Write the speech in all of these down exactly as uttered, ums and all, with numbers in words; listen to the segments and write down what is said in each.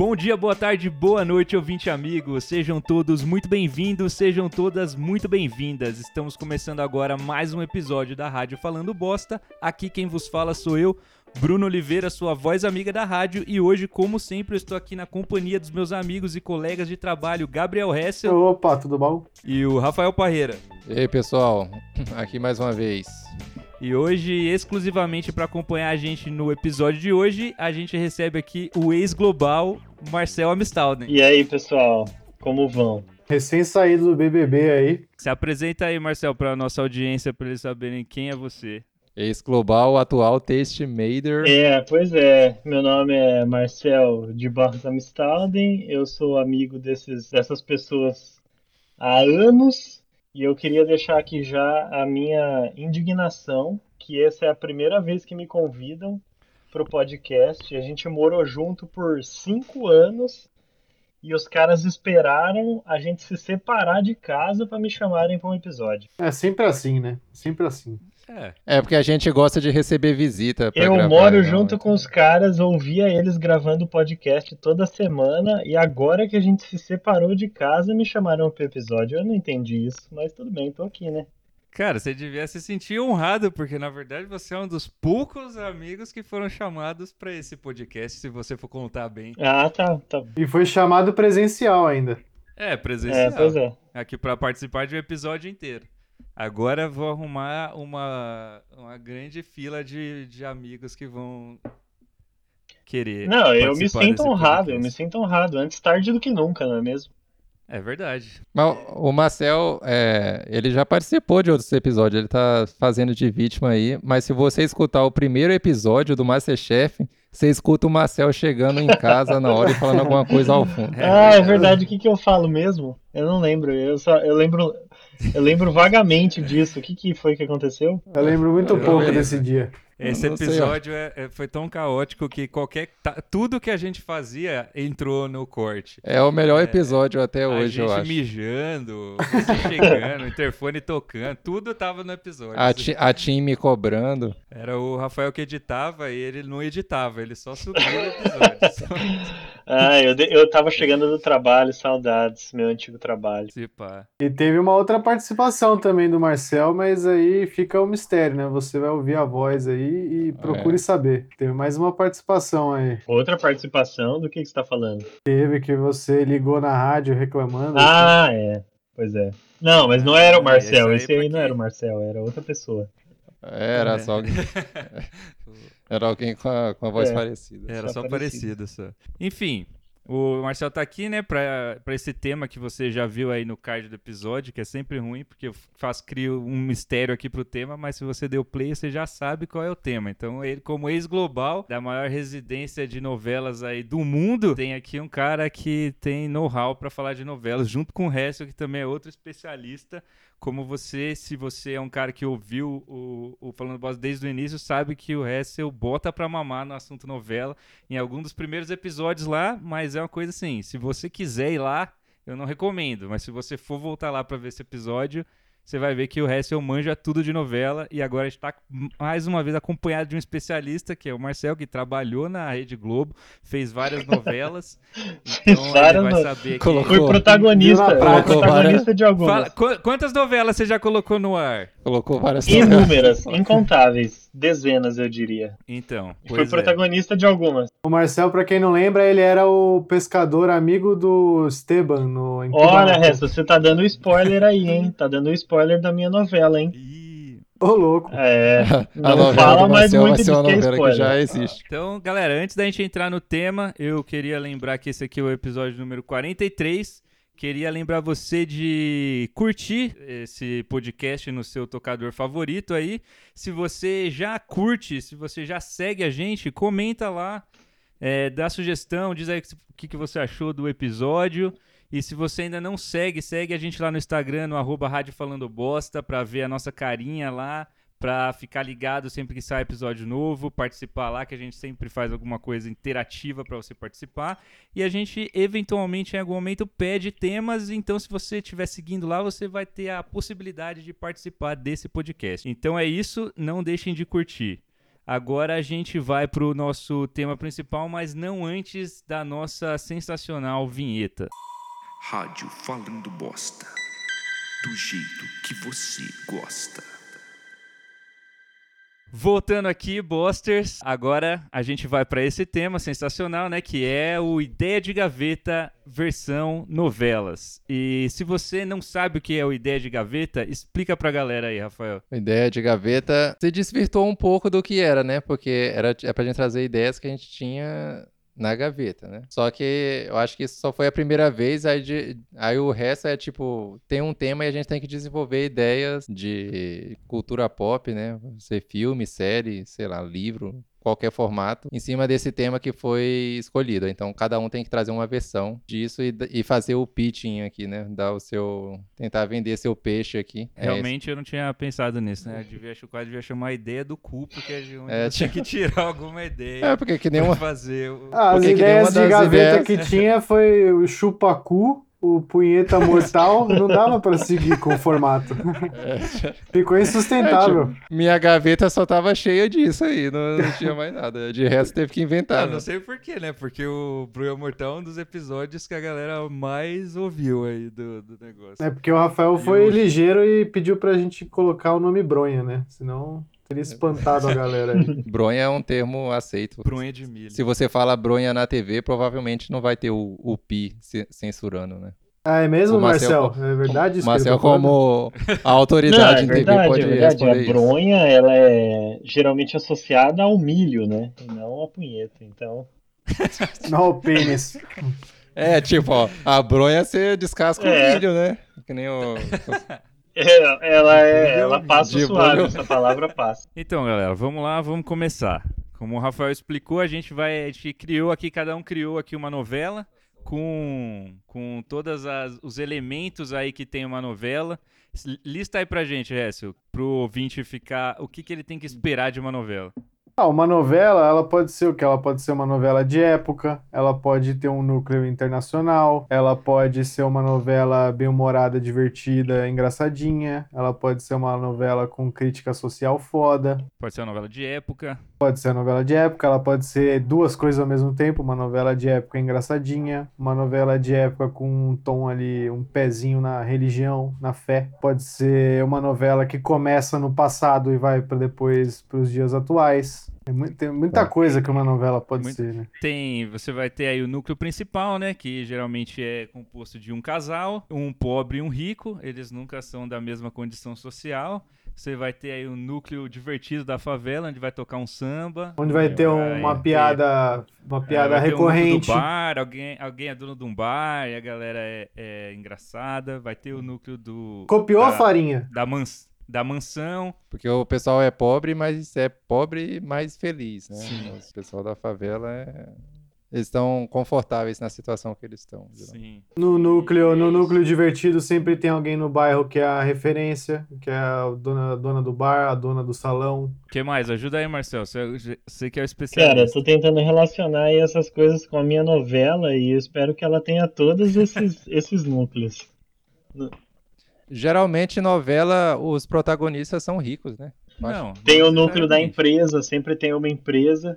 Bom dia, boa tarde, boa noite, ouvinte amigo. Sejam todos muito bem-vindos, sejam todas muito bem-vindas. Estamos começando agora mais um episódio da Rádio Falando Bosta. Aqui quem vos fala sou eu, Bruno Oliveira, sua voz amiga da rádio. E hoje, como sempre, eu estou aqui na companhia dos meus amigos e colegas de trabalho, Gabriel Hessel. Opa, tudo bom? E o Rafael Parreira. E aí, pessoal, aqui mais uma vez. E hoje, exclusivamente para acompanhar a gente no episódio de hoje, a gente recebe aqui o ex-global Marcel Amistalden. E aí, pessoal, como vão? Recém-saído do B B B aí. Se apresenta aí, Marcel, para nossa audiência, para eles saberem quem é você. Ex-global, atual Taste Mader. É, pois é. Meu nome é Marcel de Barros Amistalden. Eu sou amigo desses, dessas pessoas há anos. E eu queria deixar aqui já a minha indignação, que essa é a primeira vez que me convidam pro podcast. A gente morou junto por cinco anos e os caras esperaram a gente se separar de casa para me chamarem para um episódio. É sempre assim, né? Sempre assim. É, é porque a gente gosta de receber visita. Pra eu gravar, moro não, junto então. Com os caras, ouvia eles gravando podcast toda semana e agora que a gente se separou de casa me chamaram pro episódio. Eu não entendi isso, mas tudo bem, tô aqui, né? Cara, você devia se sentir honrado, porque na verdade você é um dos poucos amigos que foram chamados pra esse podcast, se você for contar bem. Ah, tá, tá. E foi chamado presencial ainda. É, presencial. É, pois é. Aqui pra participar de um episódio inteiro. Agora vou arrumar uma, uma grande fila de, de amigos que vão querer. Não, eu me sinto honrado, podcast. eu me sinto honrado. Antes tarde do que nunca, não é mesmo? É verdade. Mas o Marcel, é, ele já participou de outros episódios, ele tá fazendo de vítima aí, mas se você escutar o primeiro episódio do MasterChef, você escuta o Marcel chegando em casa na hora e falando alguma coisa ao fundo. É, ah, é verdade. O que que eu falo mesmo? Eu não lembro. Eu só, eu lembro... Eu lembro vagamente disso. O que, que foi que aconteceu? Eu lembro muito eu pouco lembro. desse dia. Esse episódio é, é, foi tão caótico que qualquer, tá, tudo que a gente fazia entrou no corte. É o melhor episódio é, até hoje, eu acho. A gente mijando, você chegando, o interfone tocando, tudo tava no episódio. A, ti, a Tim me cobrando. Era o Rafael que editava e ele não editava, ele só subia o episódio. Só... Ah, eu, de, eu tava chegando do trabalho, saudades, meu antigo trabalho. E, pá. E teve uma outra participação também do Marcel, mas aí fica o mistério, né? Você vai ouvir a voz aí e procure é. saber. Teve mais uma participação aí. Outra participação? Do que, que você tá falando? Teve que você ligou na rádio reclamando. Ah, assim. é. Pois é. Não, mas não era o Marcel. Esse aí, esse aí não quê? Era o Marcel, era outra pessoa. Era é. só alguém. Era alguém com a, com a voz é. parecida. Era só, só parecida. Só. Enfim, o Marcel tá aqui, né, pra, pra esse tema que você já viu aí no card do episódio, que é sempre ruim, porque eu faço, crio um mistério aqui pro tema, mas se você deu play, você já sabe qual é o tema. Então, ele, como ex-global da maior residência de novelas aí do mundo, tem aqui um cara que tem know-how pra falar de novelas, junto com o Hessel, que também é outro especialista, como você, se você é um cara que ouviu o, o Falando Bosta desde o início, sabe que o Hessel bota pra mamar no assunto novela em algum dos primeiros episódios lá, mas é uma coisa assim, se você quiser ir lá, eu não recomendo, mas se você for voltar lá pra ver esse episódio, você vai ver que o Hessel manja tudo de novela. E agora a gente tá mais uma vez acompanhado de um especialista, que é o Marcel, que trabalhou na Rede Globo, fez várias novelas. Então várias ele vai saber que... Colocou. Foi protagonista, foi protagonista de algumas. Fala, quantas novelas você já colocou no ar? Colocou várias novelas. Inúmeras, incontáveis. Dezenas, eu diria. Então, foi protagonista é. de algumas. O Marcel, pra quem não lembra, ele era o pescador amigo do Esteban no... Em Ora, Ressa, você tá dando spoiler aí, hein? Tá dando spoiler da minha novela, hein? Ih. Ô, louco. É, não fala mais muito de que é spoiler. Que já existe. Então, galera, antes da gente entrar no tema, eu queria lembrar que esse aqui é o episódio número quarenta e três... Queria lembrar você de curtir esse podcast no seu tocador favorito aí. Se você já curte, se você já segue a gente, comenta lá, é, dá sugestão, diz aí o que, que você achou do episódio. E se você ainda não segue, segue a gente lá no Instagram, no arroba Rádio Falando Bosta, pra ver a nossa carinha lá, pra ficar ligado sempre que sai episódio novo, participar lá, que a gente sempre faz alguma coisa interativa pra você participar. E a gente, eventualmente, em algum momento, pede temas, então se você estiver seguindo lá, você vai ter a possibilidade de participar desse podcast. Então é isso, não deixem de curtir. Agora a gente vai para o nosso tema principal, mas não antes da nossa sensacional vinheta. Rádio Falando Bosta, do jeito que você gosta. Voltando aqui, Bosters, agora a gente vai para esse tema sensacional, né, que é o Ideia de Gaveta versão novelas. E se você não sabe o que é o Ideia de Gaveta, explica pra galera aí, Rafael. O Ideia de Gaveta se desvirtuou um pouco do que era, né, porque era, era pra gente trazer ideias que a gente tinha na gaveta, né? Só que eu acho que isso só foi a primeira vez, aí, de, aí o resto é tipo, tem um tema e a gente tem que desenvolver ideias de cultura pop, né? Ser filme, série, sei lá, livro, qualquer formato, em cima desse tema que foi escolhido. Então, cada um tem que trazer uma versão disso e, e fazer o pitching aqui, né? Dar o seu... tentar vender seu peixe aqui. Realmente, é eu não tinha pensado nisso, né? Eu devia, quase devia chamar a ideia do cu, porque a gente é, tinha que tirar alguma ideia. É, porque que nem uma... fazer o... ah, as ideias de gaveta ideias... que tinha foi o chupacu, o punheta mortal, não dava pra seguir com o formato. Ficou insustentável. É, tipo, minha gaveta só tava cheia disso aí, não, não tinha mais nada. De resto, teve que inventar. Eu né? não sei porquê, né? Porque o punheta mortal é um dos episódios que a galera mais ouviu aí do, do negócio. É porque o Rafael foi e ligeiro e pediu pra gente colocar o nome Bronha, né? Senão... teria espantado a galera aí. Bronha é um termo aceito. Bronha de milho. Se você fala bronha na T V, provavelmente não vai ter o, o pi censurando, né? Ah, é mesmo, o Marcel? Marcel? É verdade isso? Marcel, como a autoridade não, é verdade, em T V, pode é verdade. responder isso. A bronha, ela é geralmente associada ao milho, né? E não à punheta, então... não ao pênis. É, tipo, ó, a bronha você descasca é. o milho, né? Que nem o... É, ela, é, ela passa o suave, essa palavra passa. Então, galera, vamos lá, vamos começar. Como o Rafael explicou, a gente vai, a gente criou aqui, cada um criou aqui uma novela com, com todos os elementos aí que tem uma novela. Lista aí pra gente, Récio, pro ouvinte ficar, o que, que ele tem que esperar de uma novela. Ah, uma novela, ela pode ser o que? Ela pode ser uma novela de época, ela pode ter um núcleo internacional, ela pode ser uma novela bem-humorada, divertida, engraçadinha, ela pode ser uma novela com crítica social foda. Pode ser uma novela de época. Pode ser uma novela de época, ela pode ser duas coisas ao mesmo tempo, uma novela de época engraçadinha, uma novela de época com um tom ali, um pezinho na religião, na fé. Pode ser uma novela que começa no passado e vai pra depois pros dias atuais. Tem muita coisa que uma novela pode Muito, ser, né? Tem, você vai ter aí o núcleo principal, né? Que geralmente é composto de um casal, um pobre e um rico. Eles nunca são da mesma condição social. Você vai ter aí o um núcleo divertido da favela, onde vai tocar um samba. Onde vai ter vai uma ter, piada, uma piada vai recorrente. Ter um núcleo do bar, alguém, alguém é dono de um bar e a galera é, é engraçada. Vai ter o núcleo do... Copiou da, a farinha. Da mansão. Da mansão. Porque o pessoal é pobre, mas é pobre mais feliz, né? Sim. O pessoal da favela é... eles estão confortáveis na situação que eles estão. Sim. No núcleo, no núcleo divertido sempre tem alguém no bairro que é a referência, que é a dona, a dona do bar, a dona do salão. O que mais? Ajuda aí, Marcel. Você, você que é o especialista. Cara, eu tô tentando relacionar aí essas coisas com a minha novela e eu espero que ela tenha todos esses, esses núcleos. Geralmente, novela, os protagonistas são ricos, né? Não, tem o núcleo da empresa, sempre tem uma empresa.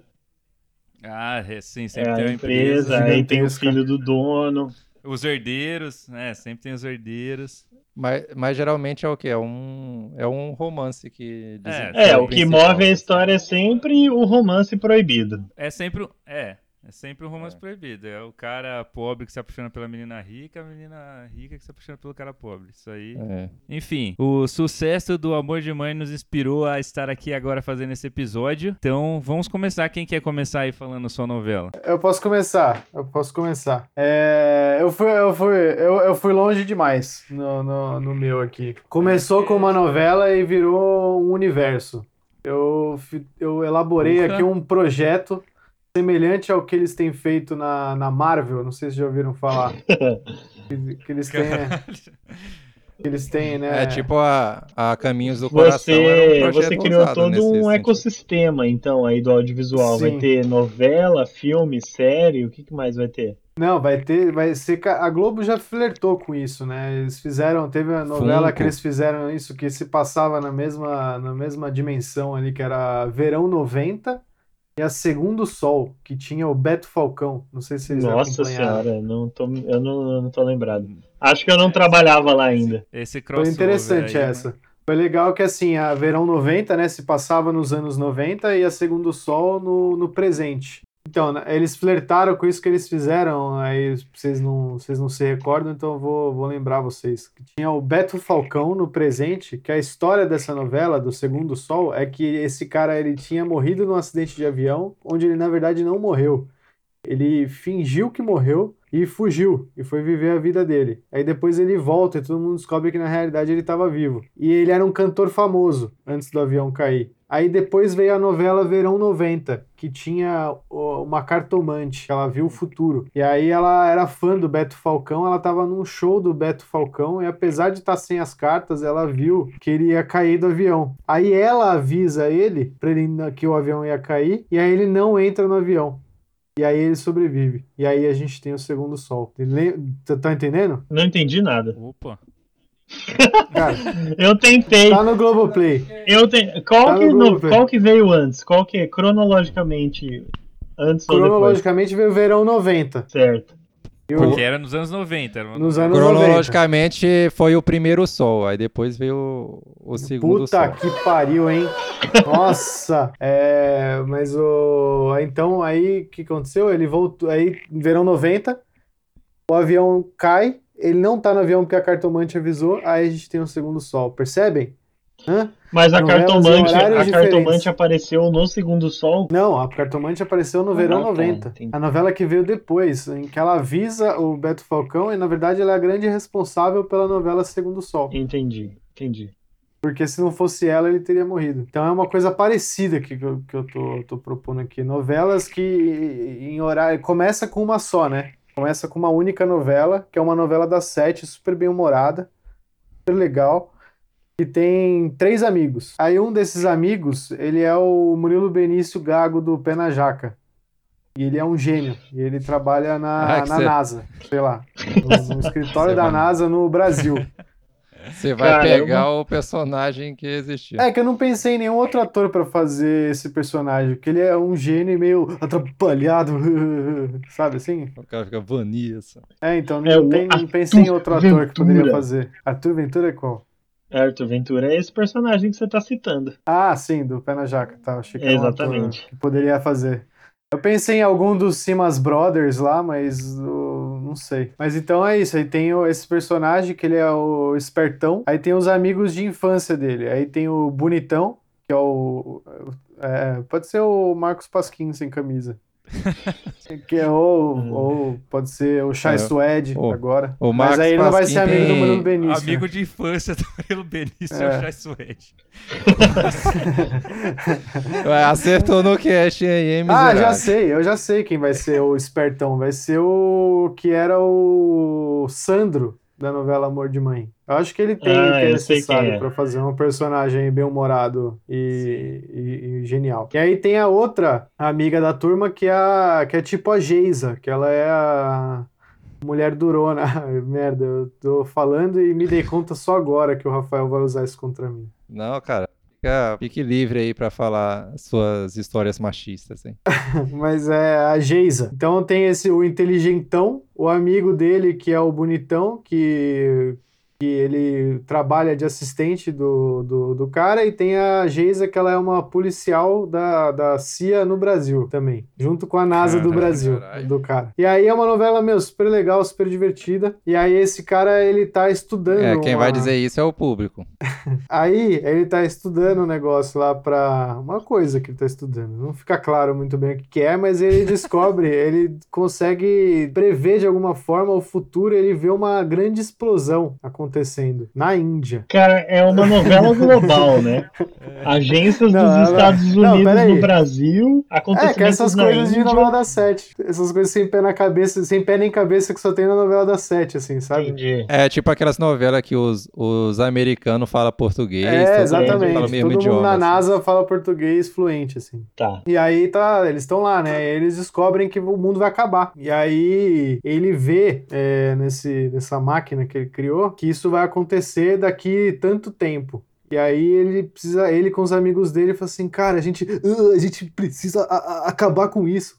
Ah, sim, sempre é, tem uma empresa. empresa aí tem o filho do dono. Os herdeiros, né? Sempre tem os herdeiros. Mas, mas geralmente é o quê? É um, é um romance que... É, é o que move a história é sempre o romance proibido. É sempre... É. É sempre um romance é. proibido. É o cara pobre que se apaixona pela menina rica, a menina rica que se apaixona pelo cara pobre. Isso aí. É. Enfim, o sucesso do Amor de Mãe nos inspirou a estar aqui agora fazendo esse episódio. Então, vamos começar. Quem quer começar aí falando sua novela? Eu posso começar. Eu posso começar. É... Eu, fui, eu, fui, eu, eu fui longe demais no, no, no meu aqui. Começou com uma novela e virou um universo. Eu, eu elaborei Ufa. aqui um projeto... semelhante ao que eles têm feito na, na Marvel, não sei se já ouviram falar. que, que eles têm... Que eles têm, né? É tipo a, a Caminhos do Coração. Você, um você criou todo um ecossistema, então, aí do audiovisual. Sim. Vai ter novela, filme, série, o que, que mais vai ter? Não, vai ter, vai ser, a Globo já flertou com isso, né? Eles fizeram, teve a novela Funko. Que eles fizeram isso, que se passava na mesma, na mesma dimensão ali, que era Verão noventa e a Segundo Sol, que tinha o Beto Falcão, não sei se vocês Nossa acompanharam. Senhora, não tô, eu, não, eu não tô lembrado. Acho que eu não trabalhava lá ainda. Esse, esse crossover foi interessante aí, essa. Né? Foi legal que, assim, a Verão noventa, né, se passava nos anos noventa e a Segundo Sol no, no presente. Então, eles flertaram com isso que eles fizeram, aí vocês não, vocês não se recordam, então eu vou, vou lembrar vocês. Tinha o Beto Falcão no presente, que a história dessa novela, do Segundo Sol, é que esse cara, ele tinha morrido num acidente de avião, onde ele, na verdade, não morreu. Ele fingiu que morreu e fugiu, e foi viver a vida dele. Aí depois ele volta e todo mundo descobre que na realidade ele estava vivo. E ele era um cantor famoso antes do avião cair. Aí depois veio a novela Verão noventa, que tinha uma cartomante, que ela viu o futuro. E aí ela era fã do Beto Falcão, ela estava num show do Beto Falcão, e apesar de estar sem as cartas, ela viu que ele ia cair do avião. Aí ela avisa ele, pra ele que o avião ia cair, e aí ele não entra no avião. E aí ele sobrevive. E aí a gente tem o Segundo Sol. Tá entendendo? Não entendi nada. Opa. Cara, eu tentei. Tá no Globoplay. Eu te... qual, tá que no Globoplay. No... qual que veio antes? Qual que é? Cronologicamente, antes ou depois? Cronologicamente veio o Verão noventa. Certo. Eu... Porque era nos anos noventa. Era uma... Nos anos Cronologicamente noventa. Foi o primeiro sol, aí depois veio o, o segundo Puta sol. Puta que pariu, hein? Nossa! É, mas o... Então, aí o que aconteceu? Ele voltou... Aí, Verão noventa, o avião cai, ele não tá no avião porque a cartomante avisou, aí a gente tem o Segundo Sol. Percebem? Hã? Mas a Novelas cartomante, a cartomante apareceu no Segundo Sol? Não, a cartomante apareceu no ah, Verão tá, noventa. Entendi. A novela que veio depois, em que ela avisa o Beto Falcão e, na verdade, ela é a grande responsável pela novela Segundo Sol. Entendi, entendi. Porque se não fosse ela, ele teria morrido. Então é uma coisa parecida que, que eu, que eu tô, tô propondo aqui. Novelas que em horário começa com uma só, né? Começa com uma única novela, que é uma novela das sete, super bem-humorada, super legal. E tem três amigos. Aí um desses amigos, ele é o Murilo Benício Gago do Pé na Jaca. E ele é um gênio. E ele trabalha na, ah, na cê... NASA, sei lá. No, no escritório cê da vai... NASA no Brasil. Você vai Cara, pegar eu... o personagem que existia. É que eu não pensei em nenhum outro ator pra fazer esse personagem. Porque ele é um gênio meio atrapalhado. Sabe assim? O cara fica vanessa. É, então não, é tem, não pensei em outro ator Ventura. Que poderia fazer. Arthur Ventura é qual? Arthur Ventura é esse personagem que você tá citando. Ah, sim, do Pé na Jaca, tá? Achei que Exatamente. Que poderia fazer. Eu pensei em algum dos Simas Brothers lá, mas uh, não sei. Mas então é isso, aí tem o, esse personagem que ele é o espertão, aí tem os amigos de infância dele, aí tem o bonitão, que é o... É, pode ser o Marcos Pasquim sem camisa. que é, ou, hum. ou pode ser o Chai Suede é, agora. O Mas aí ele não vai ser amigo do Murilo Benício. Amigo de infância do Murilo Benício é o Chai Suede. Acertou no cast aí, hein, miserável. Ah, já sei, eu já sei quem vai ser o espertão. Vai ser o que era o Sandro da novela Amor de Mãe. Eu acho que ele tem ah, o que é necessário é. pra fazer um personagem bem-humorado e, e, e genial. E aí tem a outra amiga da turma que é, a, que é tipo a Geisa, que ela é a mulher durona. Merda, eu tô falando e me dei conta só agora que o Rafael vai usar isso contra mim. Não, cara. Fica, fique livre aí pra falar suas histórias machistas, hein? Mas é a Geisa. Então tem esse, o inteligentão, o amigo dele que é o bonitão, que, que ele trabalha de assistente do, do, do cara, e tem a Geisa, que ela é uma policial da, da C I A no Brasil também, junto com a NASA do Brasil, do cara. E aí é uma novela, meu, super legal, super divertida, e aí esse cara, ele tá estudando... É, quem uma... vai dizer isso é o público. Aí, ele tá estudando um negócio lá pra... Uma coisa que ele tá estudando. Não fica claro muito bem o que é, mas ele descobre, ele consegue prever de alguma forma o futuro, ele vê uma grande explosão acontecendo na Índia. Cara, é uma novela global, né? Agências não, dos Estados não, Unidos não, no Brasil, acontecimentos... É, que essas coisas Índia. De novela das sete. Essas coisas sem pé na cabeça, sem pé nem cabeça que só tem na novela das sete, assim, sabe? Entendi. É, tipo aquelas novelas que os, os americanos falam português. É, exatamente. Falam mesmo todo idioma, mundo na assim. NASA fala português fluente, assim. Tá. E aí, tá, eles estão lá, né? Eles descobrem que o mundo vai acabar. E aí, ele vê é, nesse, nessa máquina que ele criou, que isso vai acontecer daqui tanto tempo. E aí ele precisa, ele com os amigos dele fala assim, cara, a gente, uh, a gente precisa a, a, acabar com isso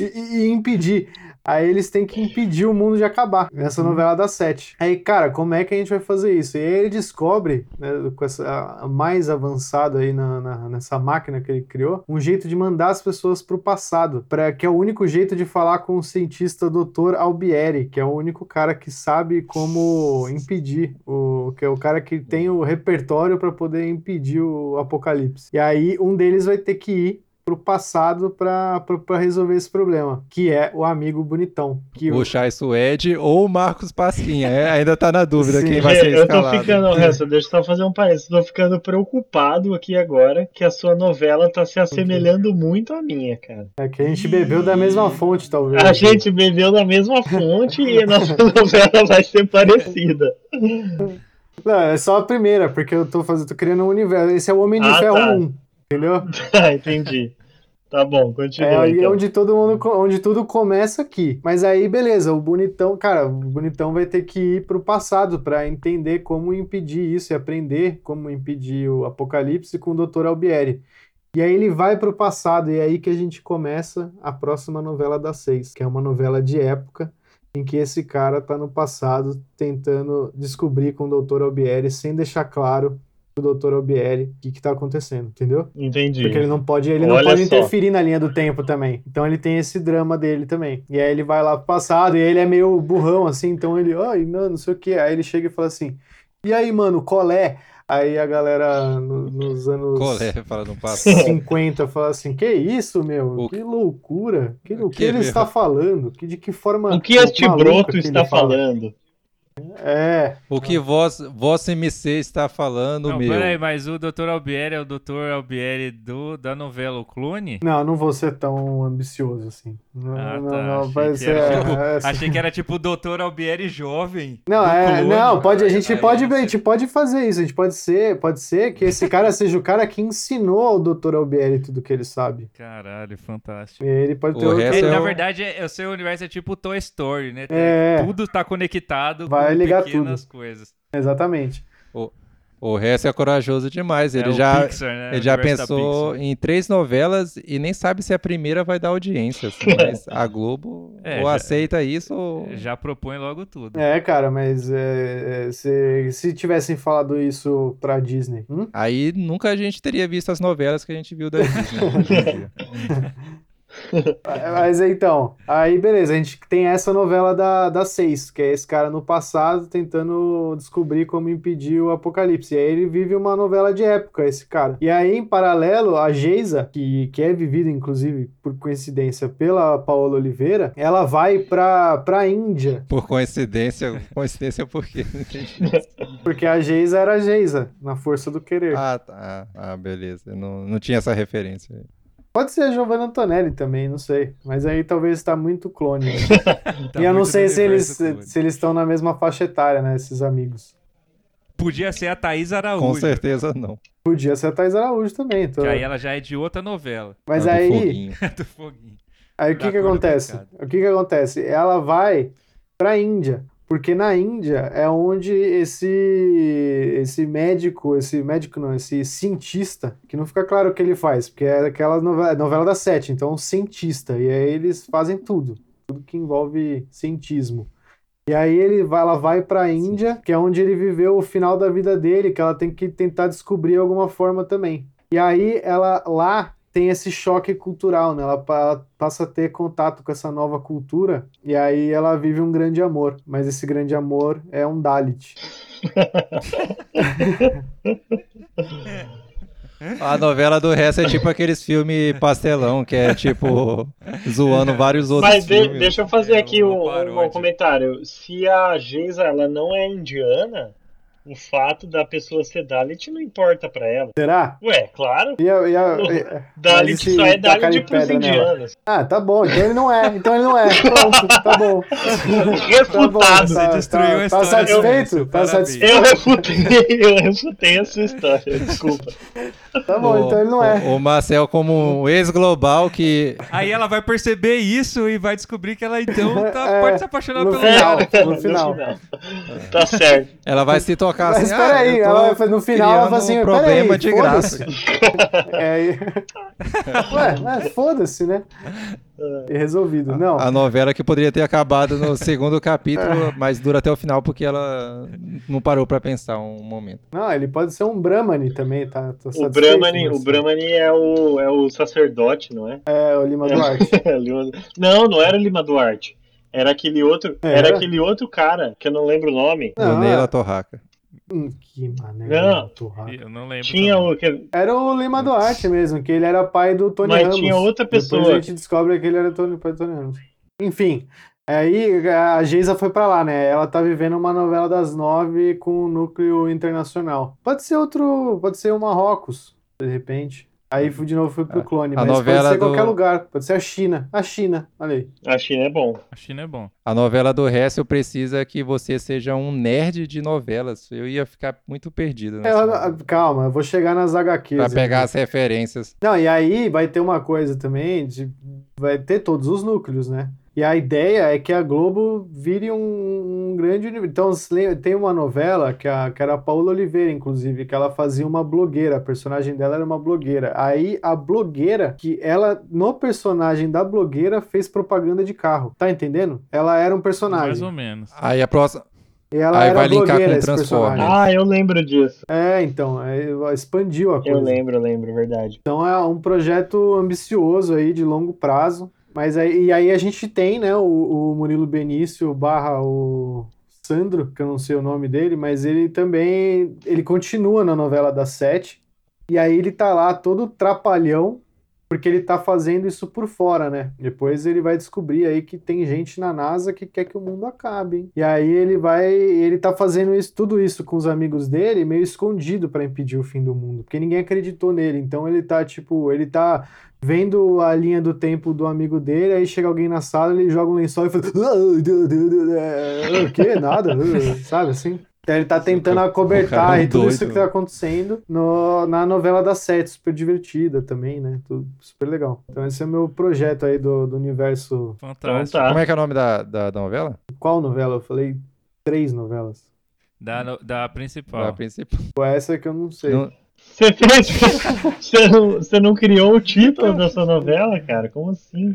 e, e, e impedir. Aí eles têm que impedir o mundo de acabar nessa novela das sete. Aí, cara, como é que a gente vai fazer isso? E aí ele descobre, né, com essa mais avançado aí na, na, nessa máquina que ele criou, um jeito de mandar as pessoas pro passado, pra, que é o único jeito de falar com o cientista doutor Albieri, que é o único cara que sabe como impedir, o, que é o cara que tem o repertório pra poder impedir o apocalipse. E aí um deles vai ter que ir pro passado pra, pra, pra resolver esse problema, que é o amigo bonitão. Que o eu... Chai Suede ou o Marcos Pasquim, é, ainda tá na dúvida. Sim, quem vai ser escalado. Eu tô ficando, Ressa, deixa eu só fazer um parênteses, tô ficando preocupado aqui agora que a sua novela tá se assemelhando muito à minha, cara. É que a gente bebeu da mesma fonte, talvez. A gente bebeu da mesma fonte e a nossa novela vai ser parecida. Não, é só a primeira, porque eu tô fazendo, tô criando um universo, esse é o Homem de ah, Ferro tá. um, entendeu? Tá, entendi. Tá bom, continua. É aí então. onde todo mundo, onde tudo começa aqui. Mas aí, beleza, o bonitão, cara, o bonitão vai ter que ir pro passado pra entender como impedir isso e aprender como impedir o apocalipse com o doutor Albieri. E aí ele vai pro passado, e é aí que a gente começa a próxima novela das seis, que é uma novela de época, em que esse cara tá no passado tentando descobrir com o doutor Albieri, sem deixar claro o doutor Albieri, o que que tá acontecendo, entendeu? Entendi. Porque ele não pode, ele não pode interferir na linha do tempo também. Então ele tem esse drama dele também. E aí ele vai lá pro passado, e ele é meio burrão, assim, então ele, ai, não, não sei o que. Aí ele chega e fala assim, e aí, mano, qual é? Aí a galera no, nos anos cinquenta fala assim, que isso, meu? O... Que loucura. Que, o que, que ele meu? está falando? Que, de que forma... O que este broto está falando? É. O que vós, vossa M C está falando, não, meu. Peraí, mas o doutor Albieri é o doutor Albieri do, da novela O Clone? Não, não vou ser tão ambicioso assim. Não, ah, não, tá. não, vai ser. Achei que era tipo o doutor Albieri jovem. Não, é, não, pode, a gente pode, a gente pode fazer isso. A gente pode ser, pode ser que esse cara seja o cara que ensinou ao doutor Albieri tudo que ele sabe. Caralho, fantástico. Ele pode ter o outro... ele, é um... Na verdade, é, o seu universo é tipo Toy Story, né? É. Tudo tá conectado. Vai ligar tudo. Coisas. Exatamente. O, o Hess é corajoso demais. Ele é já, Pixar, né? ele já pensou em três novelas e nem sabe se a primeira vai dar audiência. Assim, mas a Globo é, ou já, aceita isso ou... Já propõe logo tudo. É, cara, mas é, é, se, se tivessem falado isso pra Disney... Hum? Aí nunca a gente teria visto as novelas que a gente viu da Disney. Mas então, aí beleza, a gente tem essa novela da, da seis, que é esse cara no passado tentando descobrir como impedir o apocalipse. E aí ele vive uma novela de época, esse cara. E aí, em paralelo, a Geisa, que, que é vivida, inclusive, por coincidência, pela Paolla Oliveira, ela vai pra, pra Índia. Por coincidência? Coincidência por quê? Porque a Geisa era a Geisa, na Força do Querer. Ah, tá. Ah, beleza. Eu não, não tinha essa referência aí. Pode ser a Giovanna Antonelli também, não sei. Mas aí talvez tá muito clone. Né? Tá e eu não sei se eles se eles estão na mesma faixa etária, né? Esses amigos. Podia ser a Thaís Araújo. Com certeza não. Podia ser a Thaís Araújo também. Tô... Que aí ela já é de outra novela. Mas é aí... Do Foguinho. do Foguinho. Aí o que que acontece? O que que acontece? Ela vai pra Índia. Porque na Índia é onde esse, esse médico, esse médico não, esse cientista, que não fica claro o que ele faz, porque é aquela novela, novela das sete, então é um cientista, e aí eles fazem tudo, tudo que envolve cientismo. E aí ele vai, ela vai pra Índia, que é onde ele viveu o final da vida dele, que ela tem que tentar descobrir alguma forma também. E aí ela lá... tem esse choque cultural, né? Ela, ela passa a ter contato com essa nova cultura e aí ela vive um grande amor, mas esse grande amor é um Dalit. A novela do resto é tipo aqueles filmes pastelão, que é tipo zoando vários outros Mas filmes. Mas de, deixa eu fazer é, aqui um, um comentário. Se a Geisa, ela não é indiana... O fato da pessoa ser Dalit não importa pra ela. Será? Ué, claro. E a, e a, e a... Dalit só é Dalit pros indianos. Ah, tá bom. Então ele não é. Então ele não é. Pronto, tá bom. Refutado. Tá, destruiu tá, tá, a história. Tá satisfeito? Eu, tá satisfeito? Eu refutei, eu refutei a sua história. Desculpa. Tá bom, o, então ele não é. O, o Marcel como um ex-global que... Aí ela vai perceber isso e vai descobrir que ela então tá, é, pode se apaixonar pelo final. É, no final. Tá certo. Ela vai se tocar mas assim. Mas peraí, ah, no final ela fala assim, um problema aí, de graça. É aí. Ué, mas foda-se, né? É resolvido, não. A, a novela que poderia ter acabado no segundo capítulo, mas dura até o final porque ela não parou pra pensar um momento. Não, ele pode ser um Brahmani também, tá? Tô o Brahmani, o Brahmani é, o, é o sacerdote, não é? É, o Lima Duarte. É, é, Lima... Não, não era o Lima Duarte. Era aquele outro, é, era? era aquele outro cara, que eu não lembro o nome. O Neila Torraca. Hum, que mané. Não, eu não lembro. Tinha o... Era o Lima Duarte mesmo, que ele era pai do Tony Mas Ramos. Mas tinha outra pessoa. Depois a gente descobre que ele era Tony, pai do Tony Ramos. Enfim, aí a Geisa foi pra lá, né? Ela tá vivendo uma novela das nove com um núcleo internacional. Pode ser outro... Pode ser o Marrocos, de repente. Aí, de novo, fui pro clone, a mas pode ser do... qualquer lugar. Pode ser a China. A China, olha aí. A China é bom. A China é bom. A novela do Hessel precisa que você seja um nerd de novelas. Eu ia ficar muito perdido. Nessa Ela... Calma, eu vou chegar nas agá quês. Pra pegar né? as referências. Não, e aí vai ter uma coisa também, de... vai ter todos os núcleos, né? E a ideia é que a Globo vire um, um grande universo. Então, tem uma novela que, a, que era a Paolla Oliveira, inclusive, que ela fazia uma blogueira. A personagem dela era uma blogueira. Aí, a blogueira, que ela, no personagem da blogueira, fez propaganda de carro. Tá entendendo? Ela era um personagem. Mais ou menos. Aí, a próxima... Ela aí vai linkar com o Transformers. Ah, eu lembro disso. É, então, expandiu a coisa. Eu lembro, eu lembro, verdade. Então, é um projeto ambicioso aí, de longo prazo. Mas aí, e aí a gente tem, né, o, o Murilo Benício barra o Sandro, que eu não sei o nome dele, mas ele também, ele continua na novela das sete, e aí ele tá lá todo trapalhão, porque ele tá fazendo isso por fora, né? Depois ele vai descobrir aí que tem gente na NASA que quer que o mundo acabe, hein? E aí ele vai, ele tá fazendo isso, tudo isso com os amigos dele, meio escondido pra impedir o fim do mundo, porque ninguém acreditou nele, então ele tá, tipo, ele tá... vendo a linha do tempo do amigo dele, aí chega alguém na sala, ele joga um lençol e fala... O quê? Nada? Sabe, assim? Então ele tá tentando acobertar aí tudo isso que tá acontecendo no, na novela das sete, super divertida também, né? Tudo super legal. Então esse é o meu projeto aí do, do universo... Fantástico. Como é que é o nome da, da, da novela? Qual novela? Eu falei três novelas. Da, no, da principal. Da principal. Essa que eu não sei. Não... Você fez... você, não, você não criou o título da sua novela, cara? Como assim?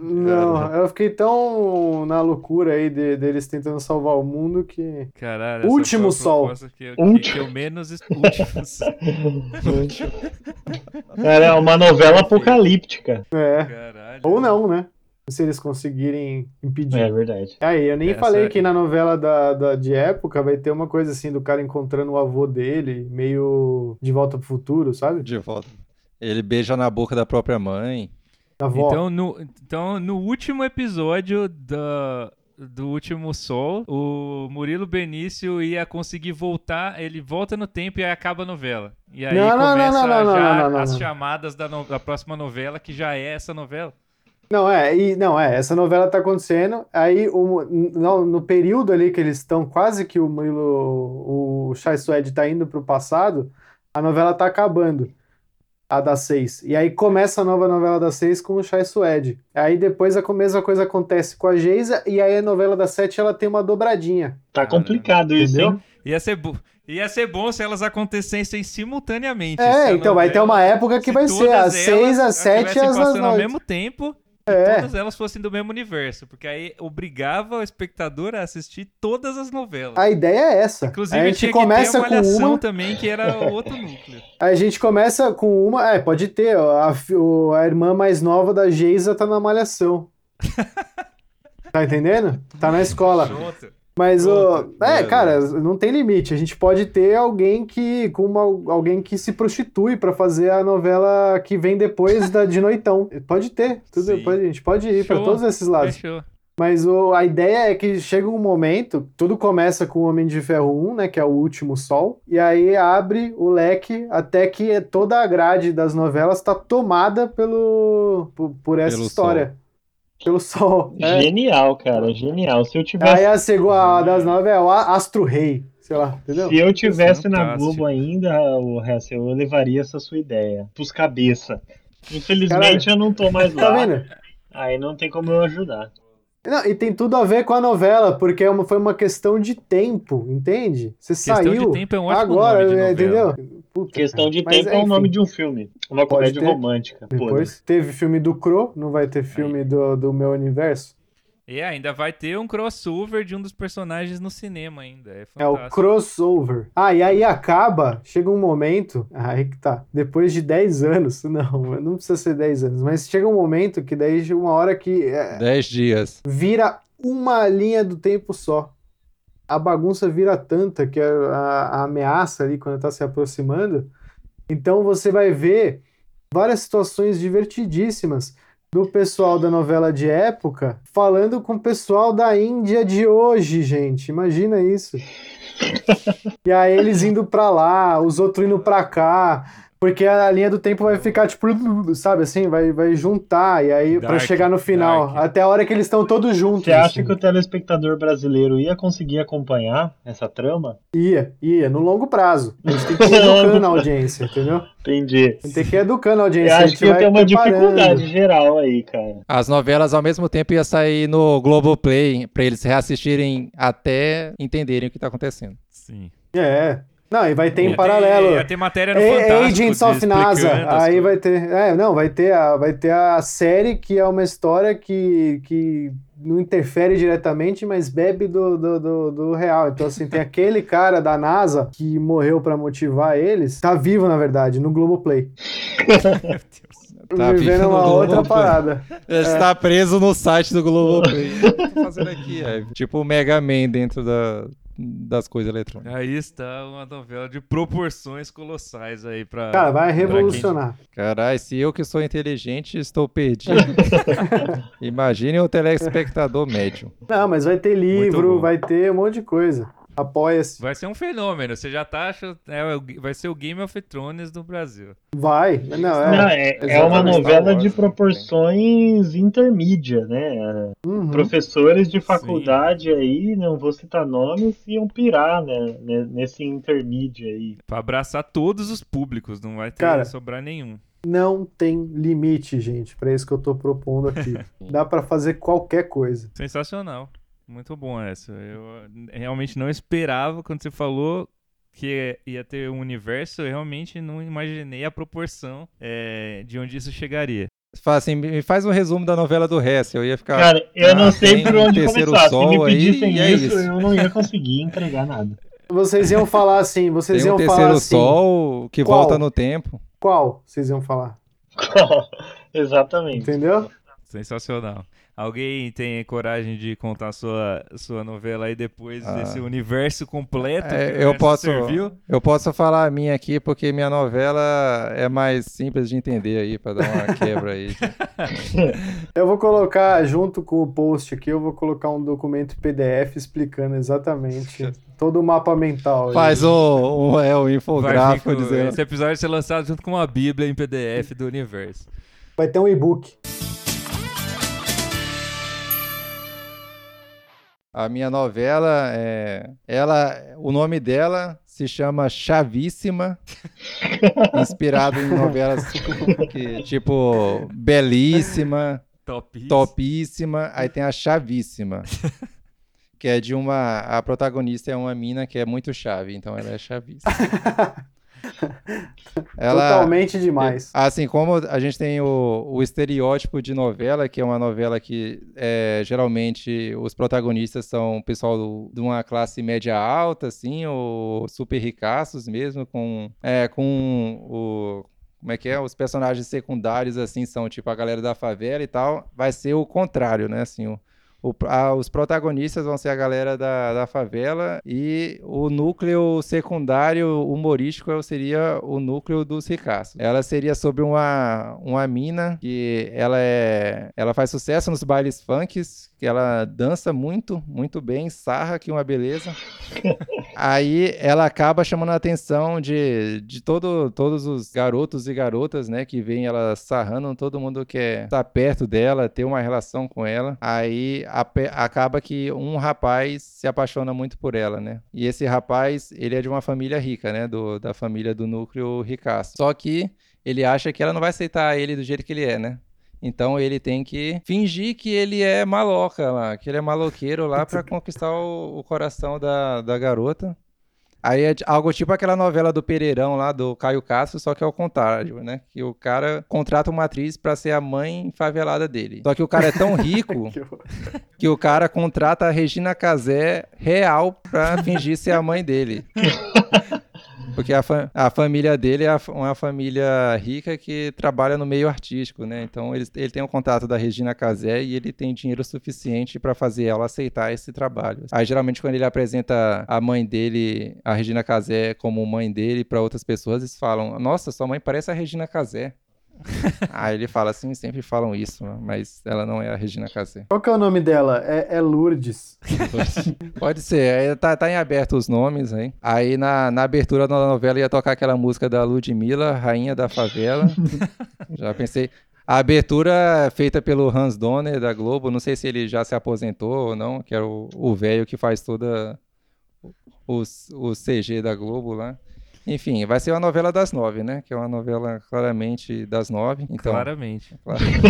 Não, eu fiquei tão na loucura aí de, deles tentando salvar o mundo que... Caralho, Último Sol. Que eu, Último. Que, que eu menos... Último. Cara, é uma novela apocalíptica. É. Caralho. Ou não, né? Se eles conseguirem impedir. É verdade. Aí, eu nem Essa falei é... que na novela da, da, de época vai ter uma coisa assim do cara encontrando o avô dele, meio De Volta pro Futuro, sabe? De volta. Ele beija na boca da própria mãe. Da avó. Então, no, então, no último episódio da... do Último Sol, o Murilo Benício ia conseguir voltar, ele volta no tempo e aí acaba a novela. E aí não, começa não, não, não, já não, não, não, as chamadas da, no... da próxima novela, que já é essa novela. Não, é, e, não, é, essa novela tá acontecendo, aí o, no, no período ali que eles estão, quase que o Murilo, o Chai Suede tá indo pro passado, a novela tá acabando, a das seis, e aí começa a nova novela das seis com o Chai Suede, aí depois a mesma coisa acontece com a Geisa, e aí a novela das sete ela tem uma dobradinha. Tá complicado isso, entendeu? Hein? Ia ser, bo... Ia ser bom se elas acontecessem simultaneamente. É, então novela, vai ter uma época que se vai ser as seis, as sete e as nove. Ao mesmo tempo... É. Todas elas fossem do mesmo universo, porque aí obrigava o espectador a assistir todas as novelas. A ideia é essa. Inclusive, a gente tinha começa que ter uma com uma também, que era outro núcleo. A gente começa com uma, é, pode ter, a, a irmã mais nova da Geisa tá na Malhação. Tá entendendo? Tá na escola. Pronto. Mas, Pronto, o... é, cara, não tem limite. A gente pode ter alguém que com uma, alguém que se prostitui pra fazer a novela que vem depois da de Noitão. Pode ter. Tudo, pode, a gente pode ir Show. Pra todos esses lados. Fechou. Mas o, a ideia é que chega um momento, tudo começa com o Homem de Ferro um, né, que é o último sol, e aí abre o leque até que toda a grade das novelas está tomada pelo, por, por essa pelo história. Sol. Pelo sol. É. Genial, cara, genial. Se eu tivesse... Aí a segunda das nove é o Astro Rei, sei lá, entendeu? Se eu tivesse Fantástico. na Globo ainda, o resto, eu levaria essa sua ideia pros cabeça. Infelizmente, Caralho. eu não tô mais lá. Tá vendo? Aí não tem como eu ajudar. Não, e tem tudo a ver com a novela, porque foi uma questão de tempo, entende? Você questão saiu... Questão de Tempo é um ótimo agora, nome de novela. Entendeu? Puta, questão de Tempo é, é o nome de um filme. Uma comédia ter. romântica. Depois pô. teve filme do Crow, não vai ter filme do, do Meu Universo? E ainda vai ter um crossover de um dos personagens no cinema ainda. É, é o crossover. Ah, e aí acaba, chega um momento... Aí que tá. Depois de dez anos... Não, não precisa ser dez anos. Mas chega um momento que daí chega uma hora que... É, dez dias. Vira uma linha do tempo só. A bagunça vira tanta que a, a, a ameaça ali quando tá se aproximando. Então você vai ver várias situações divertidíssimas do pessoal da novela de época falando com o pessoal da Índia de hoje, gente. Imagina isso. E aí eles indo pra lá, os outros indo pra cá, porque a linha do tempo vai ficar, tipo, sabe assim, vai, vai juntar, e aí dark, pra chegar no final, dark. até a hora que eles estão todos juntos. Você acha assim. que o telespectador brasileiro ia conseguir acompanhar essa trama? Ia, ia, no longo prazo. A gente tem que ir educando a audiência, entendeu? Entendi. A gente tem que ir educando a audiência. Eu acho que tem uma dificuldade geral aí, cara. As novelas, ao mesmo tempo, ia sair no Globoplay, pra eles reassistirem até entenderem o que tá acontecendo. Sim. É, não, e vai ter em paralelo. Vai ter matéria no Fantástico. Agents of NASA. Aí vai ter. É, não, vai ter, a, vai ter a série que é uma história que, que não interfere diretamente, mas bebe do, do, do, do real. Então, assim, tem aquele cara da NASA que morreu pra motivar eles. Tá vivo, na verdade, no Globoplay. Tá vivendo uma outra parada. Está é. preso no site do Globoplay. O que eu tô fazendo aqui? É tipo o Mega Man dentro da. das coisas eletrônicas. Aí está uma novela de proporções colossais aí pra... Cara, vai revolucionar. Quem... Caralho, se eu que sou inteligente estou perdido. Imagine o telespectador médio. Não, mas vai ter livro, vai ter um monte de coisa. Apoia-se. Vai ser um fenômeno. Você já tá achando... É, vai ser o Game of Thrones do Brasil. Vai. Não, é, Não, é, é uma novela de proporções intermídia, né? Uhum. Professores de faculdade Sim. aí, não vou citar nomes, iam pirar, né? Nesse intermídia aí. Pra abraçar todos os públicos, não vai ter Cara, sobrar nenhum. Não tem limite, gente, pra isso que eu tô propondo aqui. Dá pra fazer qualquer coisa. Sensacional. Muito bom essa. Eu realmente não esperava quando você falou que ia ter um universo, eu realmente não imaginei a proporção é, de onde isso chegaria. Faz, assim, me faz um resumo da novela do Hess, eu ia ficar... Cara, eu ah, não sei por onde começar. Se me pedissem aí, isso, é isso, eu não ia conseguir entregar nada. Vocês iam falar assim, vocês iam um falar assim... Tem o terceiro sol que Qual? volta no tempo. Qual vocês iam falar? Qual? Exatamente. Entendeu? Sensacional. Alguém tem coragem de contar a sua, sua novela aí depois ah. desse universo completo? É, que eu, posso, eu posso falar a minha aqui, porque minha novela é mais simples de entender aí, para dar uma quebra aí. Eu vou colocar, junto com o post aqui, eu vou colocar um documento P D F explicando exatamente todo o mapa mental. Faz o um, é, um infográfico. Vai, Rico, dizendo... Esse episódio vai ser lançado junto com uma bíblia em P D F do universo. Vai ter um e-book. A minha novela, é... ela, o nome dela se chama Chavíssima, inspirado em novelas que, tipo Belíssima, Topíssima. Topíssima, aí tem a Chavíssima, que é de uma, a protagonista é uma mina que é muito chave, então ela é chavíssima. Ela, totalmente demais. Assim como a gente tem o, o estereótipo de novela, que é uma novela que é, geralmente os protagonistas são o pessoal do, de uma classe média alta, assim, ou super ricaços mesmo, com, é, com o... Como é que é? Os personagens secundários, assim, são tipo a galera da favela e tal. Vai ser o contrário, né? Assim, o, O, a, os protagonistas vão ser a galera da, da favela, e o núcleo secundário humorístico seria o núcleo dos ricaços. Ela seria sobre uma, uma mina que ela, é, ela faz sucesso nos bailes funks, que ela dança muito, muito bem, sarra que uma beleza. Aí ela acaba chamando a atenção de, de todo, todos os garotos e garotas, né, que veem ela sarrando, todo mundo quer estar perto dela, ter uma relação com ela. Aí acaba que um rapaz se apaixona muito por ela, né? E esse rapaz, ele é de uma família rica, né? Do, da família do núcleo ricaço. Só que ele acha que ela não vai aceitar ele do jeito que ele é, né? Então ele tem que fingir que ele é maloca lá, que ele é maloqueiro lá pra conquistar o, o coração da, da garota. Aí é algo tipo aquela novela do Pereirão lá, do Caio Castro, só que é o contrário, né? Que o cara contrata uma atriz pra ser a mãe favelada dele. Só que o cara é tão rico que o cara contrata a Regina Casé real pra fingir ser a mãe dele. Porque a, fa- a família dele é uma família rica que trabalha no meio artístico, né? Então ele, ele tem um contato da Regina Casé e ele tem dinheiro suficiente para fazer ela aceitar esse trabalho. Aí geralmente quando ele apresenta a mãe dele, a Regina Casé, como mãe dele para outras pessoas, eles falam: "Nossa, sua mãe parece a Regina Casé". Aí ele fala assim, sempre falam isso, mas ela não é a Regina Casé. Qual que é o nome dela? É, é Lourdes. Pode ser, tá, tá em aberto os nomes, hein? Aí na, na abertura da novela ia tocar aquela música da Ludmilla, Rainha da Favela. Já pensei... A abertura feita pelo Hans Donner da Globo, não sei se ele já se aposentou ou não, que era o velho que faz toda os, o C G da Globo lá. Enfim, vai ser uma novela das nove, né? Que é uma novela claramente das nove. Então, claramente. claramente.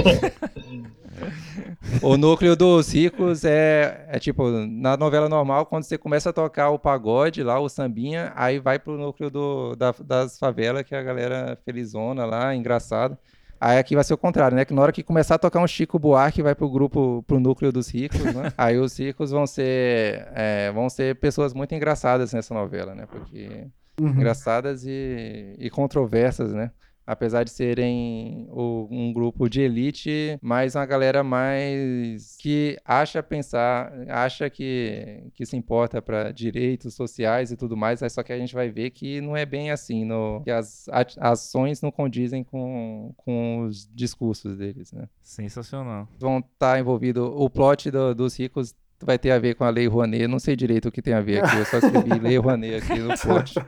O núcleo dos ricos é, é tipo, na novela normal, quando você começa a tocar o pagode lá, o sambinha, aí vai pro núcleo do, da, das favelas, que é a galera felizona lá, engraçada. Aí aqui vai ser o contrário, né? Que na hora que começar a tocar um Chico Buarque, vai pro grupo, pro núcleo dos ricos, né? Aí os ricos vão ser, é, vão ser pessoas muito engraçadas nessa novela, né? Porque... Uhum. Engraçadas e, e controversas, né? Apesar de serem o, um grupo de elite, mas uma galera mais que acha pensar, acha que, que se importa para direitos sociais e tudo mais, só que a gente vai ver que não é bem assim, no, que as ações não condizem com, com os discursos deles, né? Sensacional. Vão estar tá envolvidos, o plot do, dos ricos vai ter a ver com a Lei Rouanet, não sei direito o que tem a ver aqui, eu só escrevi Lei Rouanet aqui no post.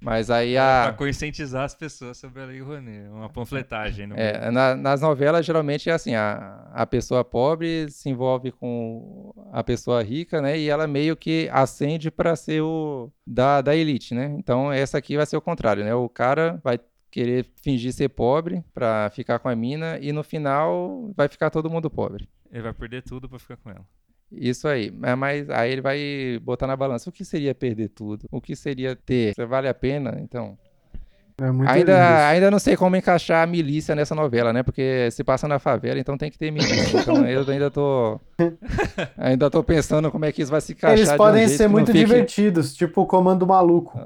Mas aí a... É pra conscientizar as pessoas sobre a Lei Rouanet, uma panfletagem. No é, na, nas novelas, geralmente, é assim, a, a pessoa pobre se envolve com a pessoa rica, né, e ela meio que ascende pra ser o... da, da elite, né, então essa aqui vai ser o contrário, né, o cara vai querer fingir ser pobre pra ficar com a mina, e no final vai ficar todo mundo pobre. Ele vai perder tudo pra ficar com ela. Isso aí, mas aí ele vai botar na balança o que seria perder tudo, o que seria ter, vale a pena, então... É muito ainda, ainda não sei como encaixar a milícia nessa novela, né? Porque se passa na favela, então tem que ter milícia. Então eu ainda tô ainda tô pensando como é que isso vai se encaixar. Eles podem de um ser muito fique... divertidos, tipo o Comando Maluco.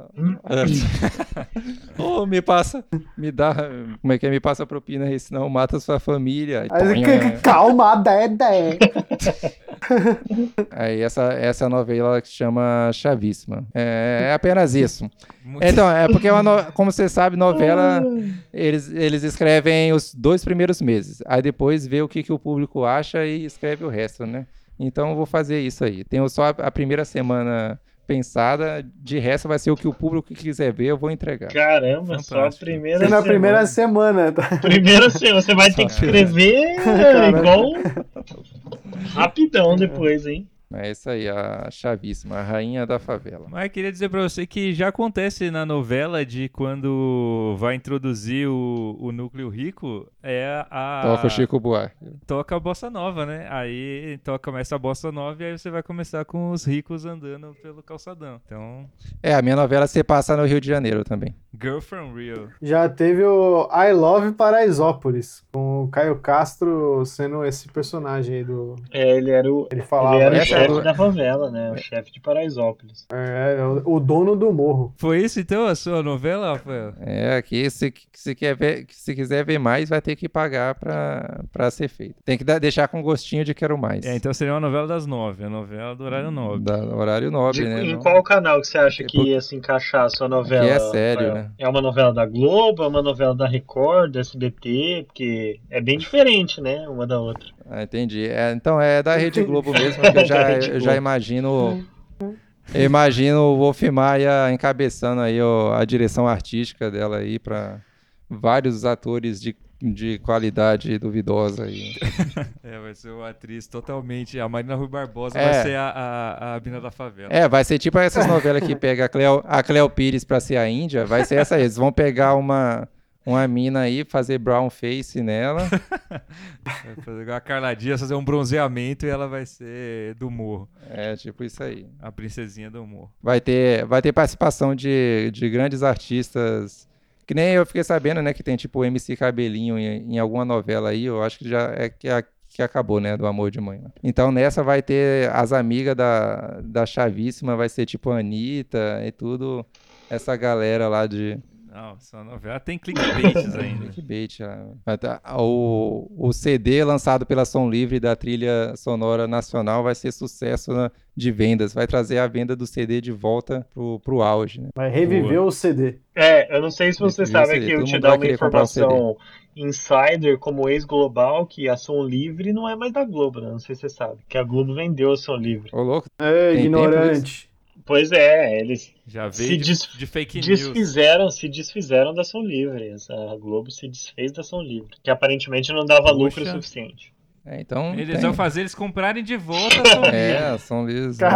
Ou oh, me passa, me dá, como é que é? Me passa propina aí, senão mata sua família. Aí, calma, Dedé. Aí essa, essa novela que chama Chavíssima. É, é apenas isso. Muito... Então, é porque é uma no... como você sabe, sabe, novela, eles, eles escrevem os dois primeiros meses, aí depois vê o que, que o público acha e escreve o resto, né? Então eu vou fazer isso aí. Tenho só a, a primeira semana pensada, de resto vai ser o que o público quiser ver, eu vou entregar. Caramba, fantástico. Só a primeira semana. Na primeira semana. Tá? Primeira semana, você vai ter que escrever igual rapidão depois, hein? É isso aí, a Chavíssima, a Rainha da Favela. Mas queria dizer pra você que já acontece na novela de quando vai introduzir o, o núcleo rico, é a... Toca o Chico Buarque. Toca a bossa nova, né? Aí toca, começa a bossa nova e aí você vai começar com os ricos andando pelo calçadão. Então... É, a minha novela se passa no Rio de Janeiro também. Girl from Rio. Já teve o I Love Paraisópolis, com o Caio Castro sendo esse personagem aí do... É, ele era o, ele falava, ele era o chefe da favela, né? O chefe de Paraisópolis. É, o dono do morro. Foi isso, então, a sua novela, Rafael? É, aqui, se, se, quer ver, se quiser ver mais, vai ter que pagar pra, pra ser feito. Tem que dar, deixar com gostinho de quero mais. É, então seria uma novela das nove, a novela do horário nobre. Da, horário nobre, de, né? Em não... qual canal que você acha que ia se encaixar a sua novela? Aqui é sério, Rafael, né? É uma novela da Globo, é uma novela da Record, da S B T, porque é bem diferente, né, uma da outra. Ah, entendi. É, então é da Rede Globo mesmo, porque eu já, eu já imagino, eu imagino o Wolf Maia encabeçando aí ó, a direção artística dela aí para vários atores de de qualidade duvidosa aí. É, vai ser uma atriz totalmente... A Marina Rui Barbosa é. vai ser a, a, a Bina da Favela. É, vai ser tipo essas novelas que pega a Cleo, a Cleo Pires pra ser a Índia, vai ser essa aí. Eles vão pegar uma, uma mina aí, fazer brown face nela. Vai fazer uma Carla Dias, fazer um bronzeamento e ela vai ser do morro. É, tipo isso aí. A princesinha do morro. Vai ter, vai ter participação de, de grandes artistas... Que nem eu fiquei sabendo, né, que tem tipo o M C Cabelinho em, em alguma novela aí, eu acho que já é que, a, que acabou, né, do Amor de Mãe. Né? Então nessa vai ter as amigas da, da Chavíssima, vai ser tipo a Anitta e tudo, essa galera lá de... Não, essa novela tem clickbaits ainda. Clickbait, o, o C D lançado pela Som Livre da trilha sonora nacional vai ser sucesso na, de vendas. Vai trazer a venda do C D de volta pro, pro auge. Né? Vai reviver Boa. o C D. É, eu não sei se você reviver sabe que eu te dar uma informação insider como ex-global, que a Som Livre não é mais da Globo, né? Não sei se você sabe. Que a Globo vendeu a Som Livre. Ô, louco. É, tem ignorante. Pois é, eles Já se de, des... de fake news. desfizeram, se desfizeram da Som Livre. A Globo se desfez da Som Livre, que aparentemente não dava Poxa. lucro o suficiente. É, então eles tem. vão fazer eles comprarem de volta a Som É, Som Livre. Só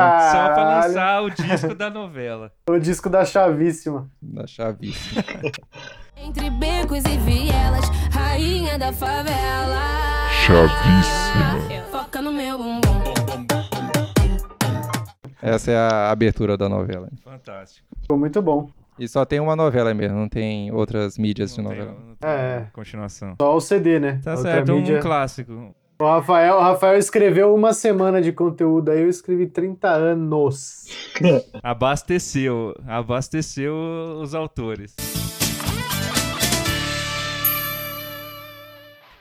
pra lançar o disco da novela. O disco da Chavíssima. Da Chavíssima. Entre becos e vielas, rainha da favela. Chavíssima. Foca no meu bumbum. Essa é a abertura da novela. Fantástico. Ficou muito bom. E só tem uma novela mesmo, não tem outras mídias não de tem, novela. Não tem é. Continuação. Só o C D, né? Tá Outra certo, mídia. um clássico. O Rafael, o Rafael escreveu uma semana de conteúdo, aí eu escrevi trinta anos. Abasteceu, abasteceu os autores.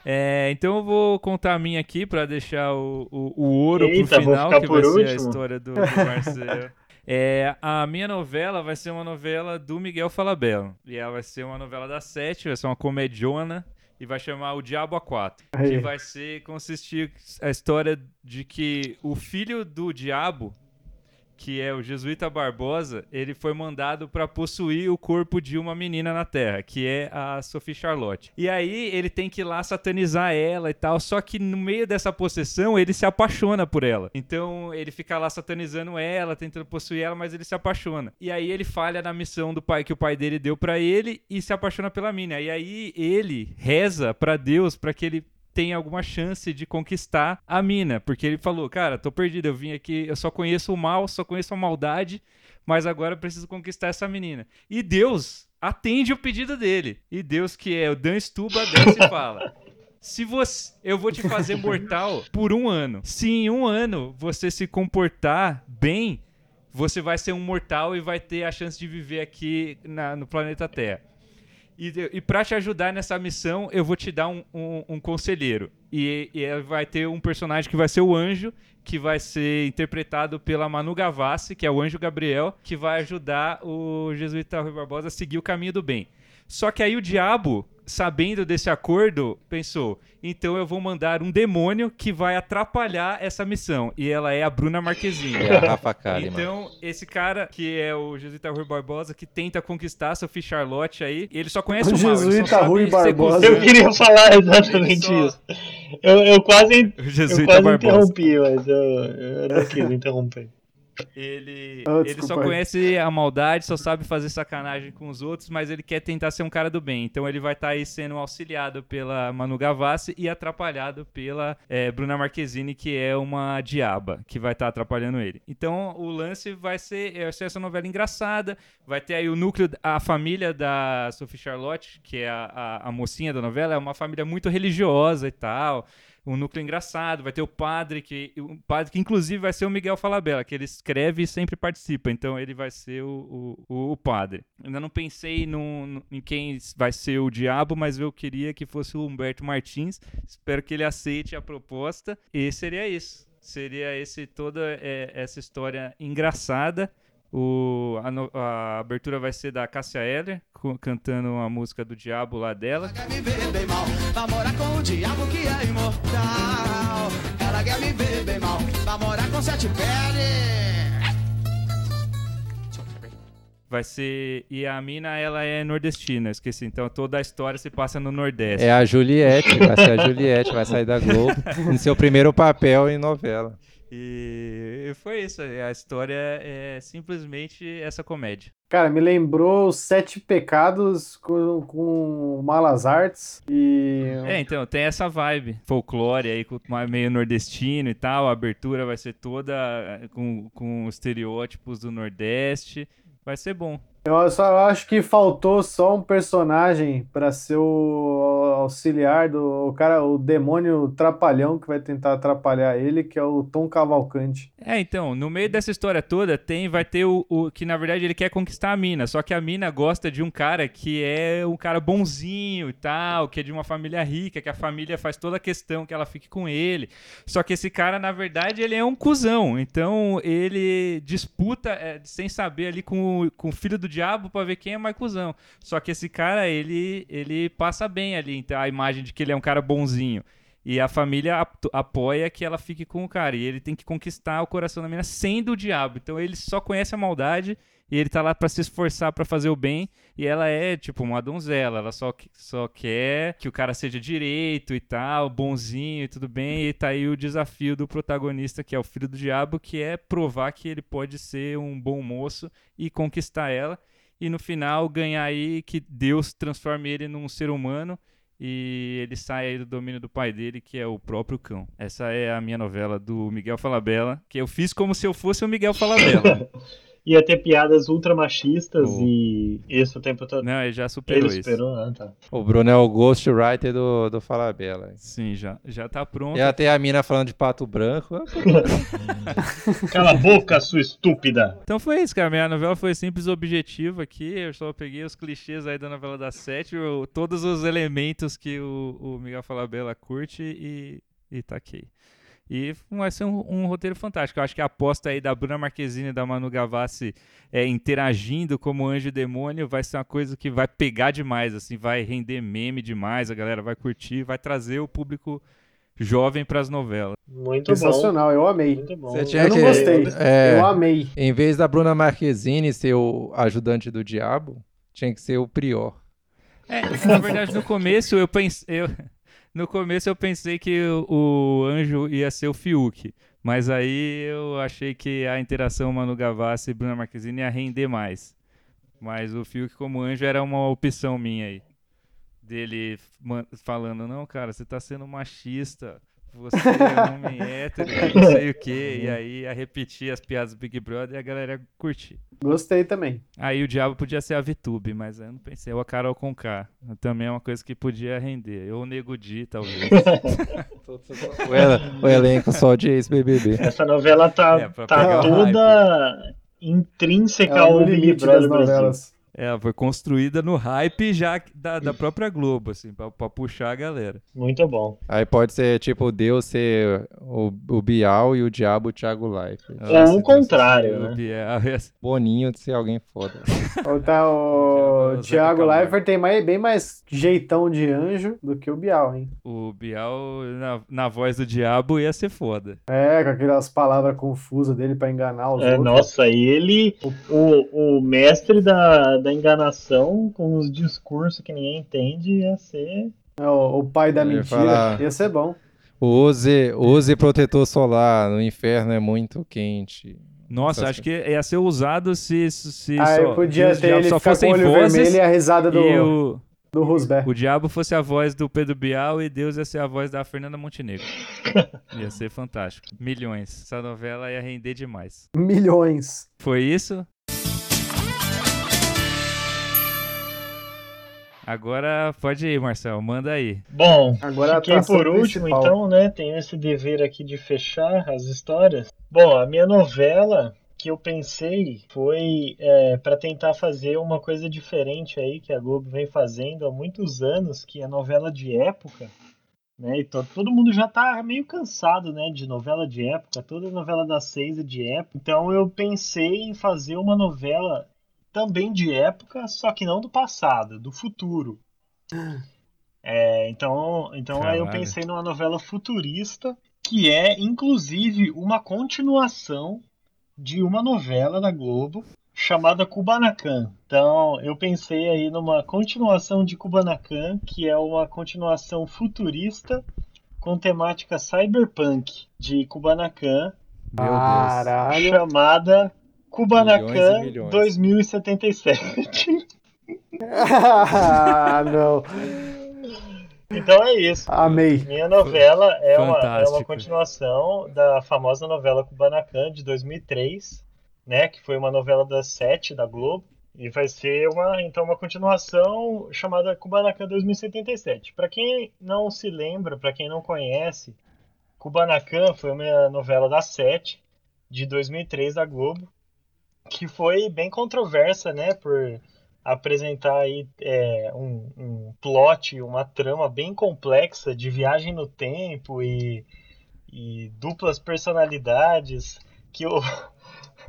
É, então eu vou contar a minha aqui para deixar o, o, o ouro Eita, pro final, que vai ser último. a história do, do Marcel. É, a minha novela vai ser uma novela do Miguel Falabella. E ela vai ser uma novela da Sete, vai ser uma comediona e vai chamar O Diabo a Quatro. Aí. Que vai ser, consistir a história de que o filho do diabo, que é o jesuíta Barbosa, ele foi mandado para possuir o corpo de uma menina na Terra, que é a Sophie Charlotte. E aí ele tem que ir lá satanizar ela e tal, só que no meio dessa possessão ele se apaixona por ela. Então ele fica lá satanizando ela, tentando possuir ela, mas ele se apaixona. E aí ele falha na missão do pai que o pai dele deu para ele e se apaixona pela mina. E aí ele reza para Deus para que ele tem alguma chance de conquistar a mina, porque ele falou, cara, tô perdido, eu vim aqui, eu só conheço o mal, só conheço a maldade, mas agora eu preciso conquistar essa menina. E Deus atende o pedido dele. E Deus, que é o Dan Stuba, desce e fala, se você, eu vou te fazer mortal por um ano. Se em um ano você se comportar bem, você vai ser um mortal e vai ter a chance de viver aqui na, no planeta Terra. E, e pra te ajudar nessa missão, eu vou te dar um, um, um conselheiro. E, e vai ter um personagem que vai ser o anjo, que vai ser interpretado pela Manu Gavassi, que é o anjo Gabriel, que vai ajudar o jesuíta Rui Barbosa a seguir o caminho do bem. Só que aí o diabo, sabendo desse acordo, pensou, então eu vou mandar um demônio que vai atrapalhar essa missão. E ela é a Bruna Marquezine. É a Rafa Kalimann. Então, esse cara, que é o jesuíta Rui Barbosa, que tenta conquistar a Sophie Charlotte aí, ele só conhece o, o mal. O jesuíta Rui Barbosa. Eu queria falar exatamente só... isso. Eu, eu quase, eu quase interrompi, mas eu, eu não quis interromper. Ele, ah, ele só conhece a maldade, só sabe fazer sacanagem com os outros, mas ele quer tentar ser um cara do bem. Então ele vai estar tá aí sendo auxiliado pela Manu Gavassi e atrapalhado pela é, Bruna Marquezine, que é uma diaba, que vai estar tá atrapalhando ele. Então o lance vai ser, vai ser essa novela engraçada. Vai ter aí o núcleo, a família da Sophie Charlotte, que é a, a, a mocinha da novela, é uma família muito religiosa e tal. Um núcleo engraçado, vai ter o padre, que o padre que inclusive vai ser o Miguel Falabella, que ele escreve e sempre participa, então ele vai ser o, o, o padre. Ainda não pensei no, em quem vai ser o diabo, mas eu queria que fosse o Humberto Martins, espero que ele aceite a proposta, e seria isso, seria esse, toda é, essa história engraçada. O, a, no, a abertura vai ser da Cássia Eller, co- cantando a música do Diabo lá dela. Ela quer me ver bem mal, vai morar com o diabo que é imortal. Ela quer me ver bem mal, vai morar com sete peles. Vai ser... E a mina, ela é nordestina, esqueci. Então toda a história se passa no Nordeste. É a Juliette, vai ser a Juliette, vai sair da Globo em seu primeiro papel em novela. E foi isso, a história é simplesmente essa comédia. Cara, me lembrou Os Sete Pecados com, com Malas Artes e... É, então, tem essa vibe, folclore aí, meio nordestino e tal, a abertura vai ser toda com, com estereótipos do Nordeste, vai ser bom. Eu só acho que faltou só um personagem pra ser o auxiliar do o cara, o demônio trapalhão que vai tentar atrapalhar ele, que é o Tom Cavalcante. É, então, no meio dessa história toda tem, vai ter o, o que na verdade ele quer conquistar a mina, só que a mina gosta de um cara que é um cara bonzinho e tal, que é de uma família rica, que a família faz toda a questão que ela fique com ele, só que esse cara na verdade ele é um cuzão, então ele disputa é, sem saber ali com o, com o filho do diabo pra ver quem é mais cuzão. Só que esse cara, ele, ele passa bem ali, então, a imagem de que ele é um cara bonzinho. E a família ap- apoia que ela fique com o cara. E ele tem que conquistar o coração da menina sendo o diabo. Então ele só conhece a maldade e ele tá lá pra se esforçar pra fazer o bem. E ela é, tipo, uma donzela. Ela só, só quer que o cara seja direito e tal, bonzinho e tudo bem. E tá aí o desafio do protagonista, que é o filho do diabo, que é provar que ele pode ser um bom moço e conquistar ela. E no final ganhar aí que Deus transforme ele num ser humano e ele sai aí do domínio do pai dele, que é o próprio cão. Essa é a minha novela do Miguel Falabella, que eu fiz como se eu fosse o Miguel Falabella. Ia ter piadas ultramachistas oh. e isso o tempo todo. Não, ele já superou ele isso. Superou, ah, tá. O Bruno é o ghostwriter do, do Falabella. Sim, já, já tá pronto. E até a mina falando de pato branco. Cala a boca, sua estúpida. Então foi isso, cara. Minha novela foi simples, objetivo aqui. Eu só peguei os clichês aí da novela das sete, eu, todos os elementos que o, o Miguel Falabella curte e, e taquei. E vai ser um, um roteiro fantástico. Eu acho que a aposta aí da Bruna Marquezine e da Manu Gavassi é, interagindo como anjo e demônio vai ser uma coisa que vai pegar demais, assim, vai render meme demais, a galera vai curtir, vai trazer o público jovem pras novelas. Muito sensacional, bom. Eu amei. Muito bom. Você tinha eu que... não gostei, é... eu amei. Em vez da Bruna Marquezine ser o ajudante do diabo, tinha que ser o prior. É, na verdade, no começo eu pensei... Eu... No começo eu pensei que o, o anjo ia ser o Fiuk, mas aí eu achei que a interação Manu Gavassi e Bruna Marquezine ia render mais. Mas o Fiuk como anjo era uma opção minha aí. Dele falando, não, cara, você tá sendo machista, você é um homem hétero, não sei o quê. E aí ia repetir as piadas do Big Brother e a galera ia curtir. Gostei também. Aí o diabo podia ser a VTube, mas eu não pensei. Ou a Carol Conká. Também é uma coisa que podia render. Ou o Nego Di, talvez. o, ela, o elenco só de ex-B B B. Essa novela tá, é, tá toda hype. Intrínseca é ao Big Brother Brasil. Ela foi construída no hype já da, da própria Globo, assim, pra, pra puxar a galera. Muito bom. Aí pode ser, tipo, Deus ser o, o Bial e o Diabo o Thiago Leifert. Ou ah, o contrário, né? O Bial, Boninho de ser alguém foda. Ou tá o, o Thiago Leifert tem mais, bem mais jeitão de anjo do que o Bial, hein? O Bial, na, na voz do Diabo, ia ser foda. É, com aquelas palavras confusas dele pra enganar os é, outros. Nossa, ele, o, o mestre da... da enganação, com os discursos que ninguém entende, ia ser... O, o pai da mentira, falar, ia ser bom. Use, use protetor solar, no inferno é muito quente. Nossa, Nossa, acho que ia ser usado se, se ah, só, eu podia se ter ele só fossem com o olho vozes vermelho e a risada do, e o, do Rusberg. O diabo fosse a voz do Pedro Bial e Deus ia ser a voz da Fernanda Montenegro. Ia ser fantástico. Milhões. Essa novela ia render demais. Milhões. Foi isso? Agora pode ir, Marcel, manda aí. Bom, agora fiquei por último, principal. Então, né? Tenho esse dever aqui de fechar as histórias. Bom, a minha novela que eu pensei foi é, para tentar fazer uma coisa diferente aí que a Globo vem fazendo há muitos anos, que é novela de época, né? E to- todo mundo já tá meio cansado, né? De novela de época, toda novela das seis é de época. Então eu pensei em fazer uma novela também de época, só que não do passado, do futuro. É, então então aí eu pensei numa novela futurista, que é, inclusive, uma continuação de uma novela da Globo chamada Cubanacan. Então eu pensei aí numa continuação de Cubanacan, que é uma continuação futurista com temática cyberpunk de Cubanacan. Meu Deus. Chamada... Cubanacan dois mil e setenta e sete. Ah, não. Então é isso. Amei. Minha novela é uma, é uma continuação da famosa novela Cubanacan de dois mil e três, né, que foi uma novela das sete da Globo. E vai ser uma, então, uma continuação chamada Cubanacan dois mil e setenta e sete. Para quem não se lembra, para quem não conhece, Cubanacan foi uma novela das sete de dois mil e três da Globo, que foi bem controversa, né, por apresentar aí, é, um, um plot, uma trama bem complexa de viagem no tempo e, e duplas personalidades, que o...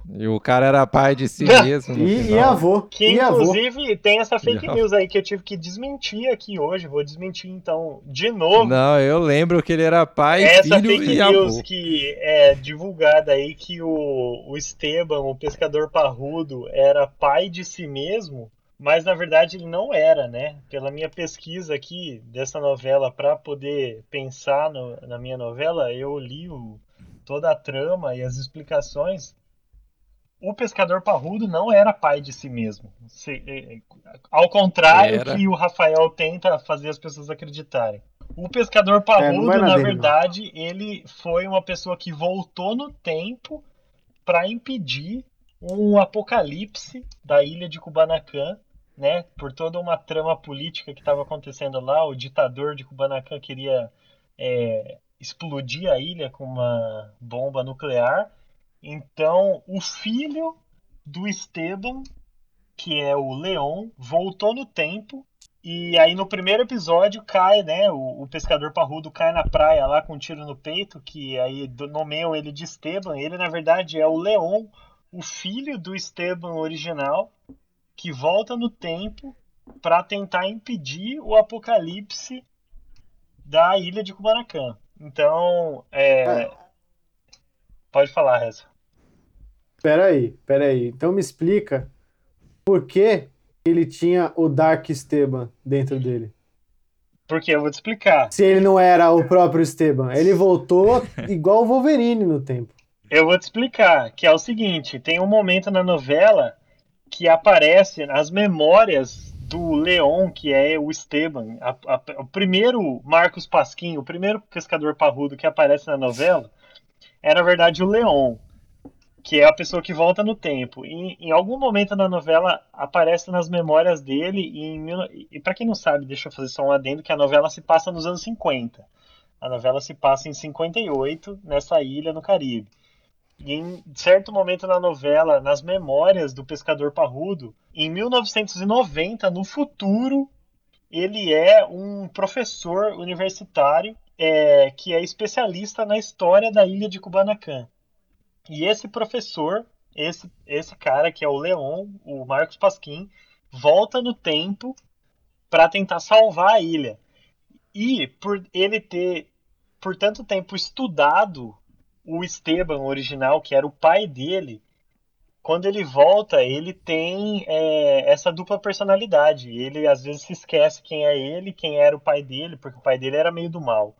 E o cara era pai de si mesmo. e, e avô. Que, e inclusive, avô. Tem essa fake news aí que eu tive que desmentir aqui hoje. Vou desmentir, então, de novo. Não, eu lembro que ele era pai, essa filho e avô. Essa fake news que é divulgada aí, que o, o Esteban, o pescador parrudo, era pai de si mesmo, mas, na verdade, ele não era, né? Pela minha pesquisa aqui dessa novela, para poder pensar no, na minha novela, eu li o, toda a trama e as explicações. O pescador parrudo não era pai de si mesmo. Se, ao contrário era. Que o Rafael tenta fazer as pessoas acreditarem. O pescador parrudo, é, na dele, verdade, não. Ele foi uma pessoa que voltou no tempo para impedir um apocalipse da ilha de Cubanacan, né? Por toda uma trama política que estava acontecendo lá. O ditador de Cubanacan queria é, explodir a ilha com uma bomba nuclear. Então, o filho do Esteban, que é o Leon, voltou no tempo. E aí, no primeiro episódio, cai, né? O, o pescador parrudo cai na praia lá com um tiro no peito, que aí nomeiam ele de Esteban. Ele, na verdade, é o Leon, o filho do Esteban original, que volta no tempo para tentar impedir o apocalipse da ilha de Cubanacan. Então, é... é. Pode falar, Reza. Peraí, peraí. Então me explica por que ele tinha o Dark Esteban dentro dele. Porque eu vou te explicar. Se ele não era o próprio Esteban. Ele voltou igual o Wolverine no tempo. Eu vou te explicar, que é o seguinte. Tem um momento na novela que aparece as memórias do Leon, que é o Esteban. A, a, o primeiro Marcos Pasquim, o primeiro pescador parrudo que aparece na novela, é, na verdade, o Leon, que é a pessoa que volta no tempo. E, em algum momento na novela, aparece nas memórias dele, e, em, e pra quem não sabe, deixa eu fazer só um adendo, que a novela se passa nos anos cinquenta. A novela se passa em cinquenta e oito, nessa ilha no Caribe. E em certo momento na novela, nas memórias do pescador parrudo, em mil novecentos e noventa, no futuro, ele é um professor universitário, É, que é especialista na história da ilha de Cubanacan. E esse professor, esse, esse cara que é o Leon, o Marcos Pasquim, volta no tempo para tentar salvar a ilha. E por ele ter, por tanto tempo, estudado o Esteban original, que era o pai dele, quando ele volta, ele tem é, essa dupla personalidade. Ele, às vezes, se esquece quem é ele, quem era o pai dele, porque o pai dele era meio do mal.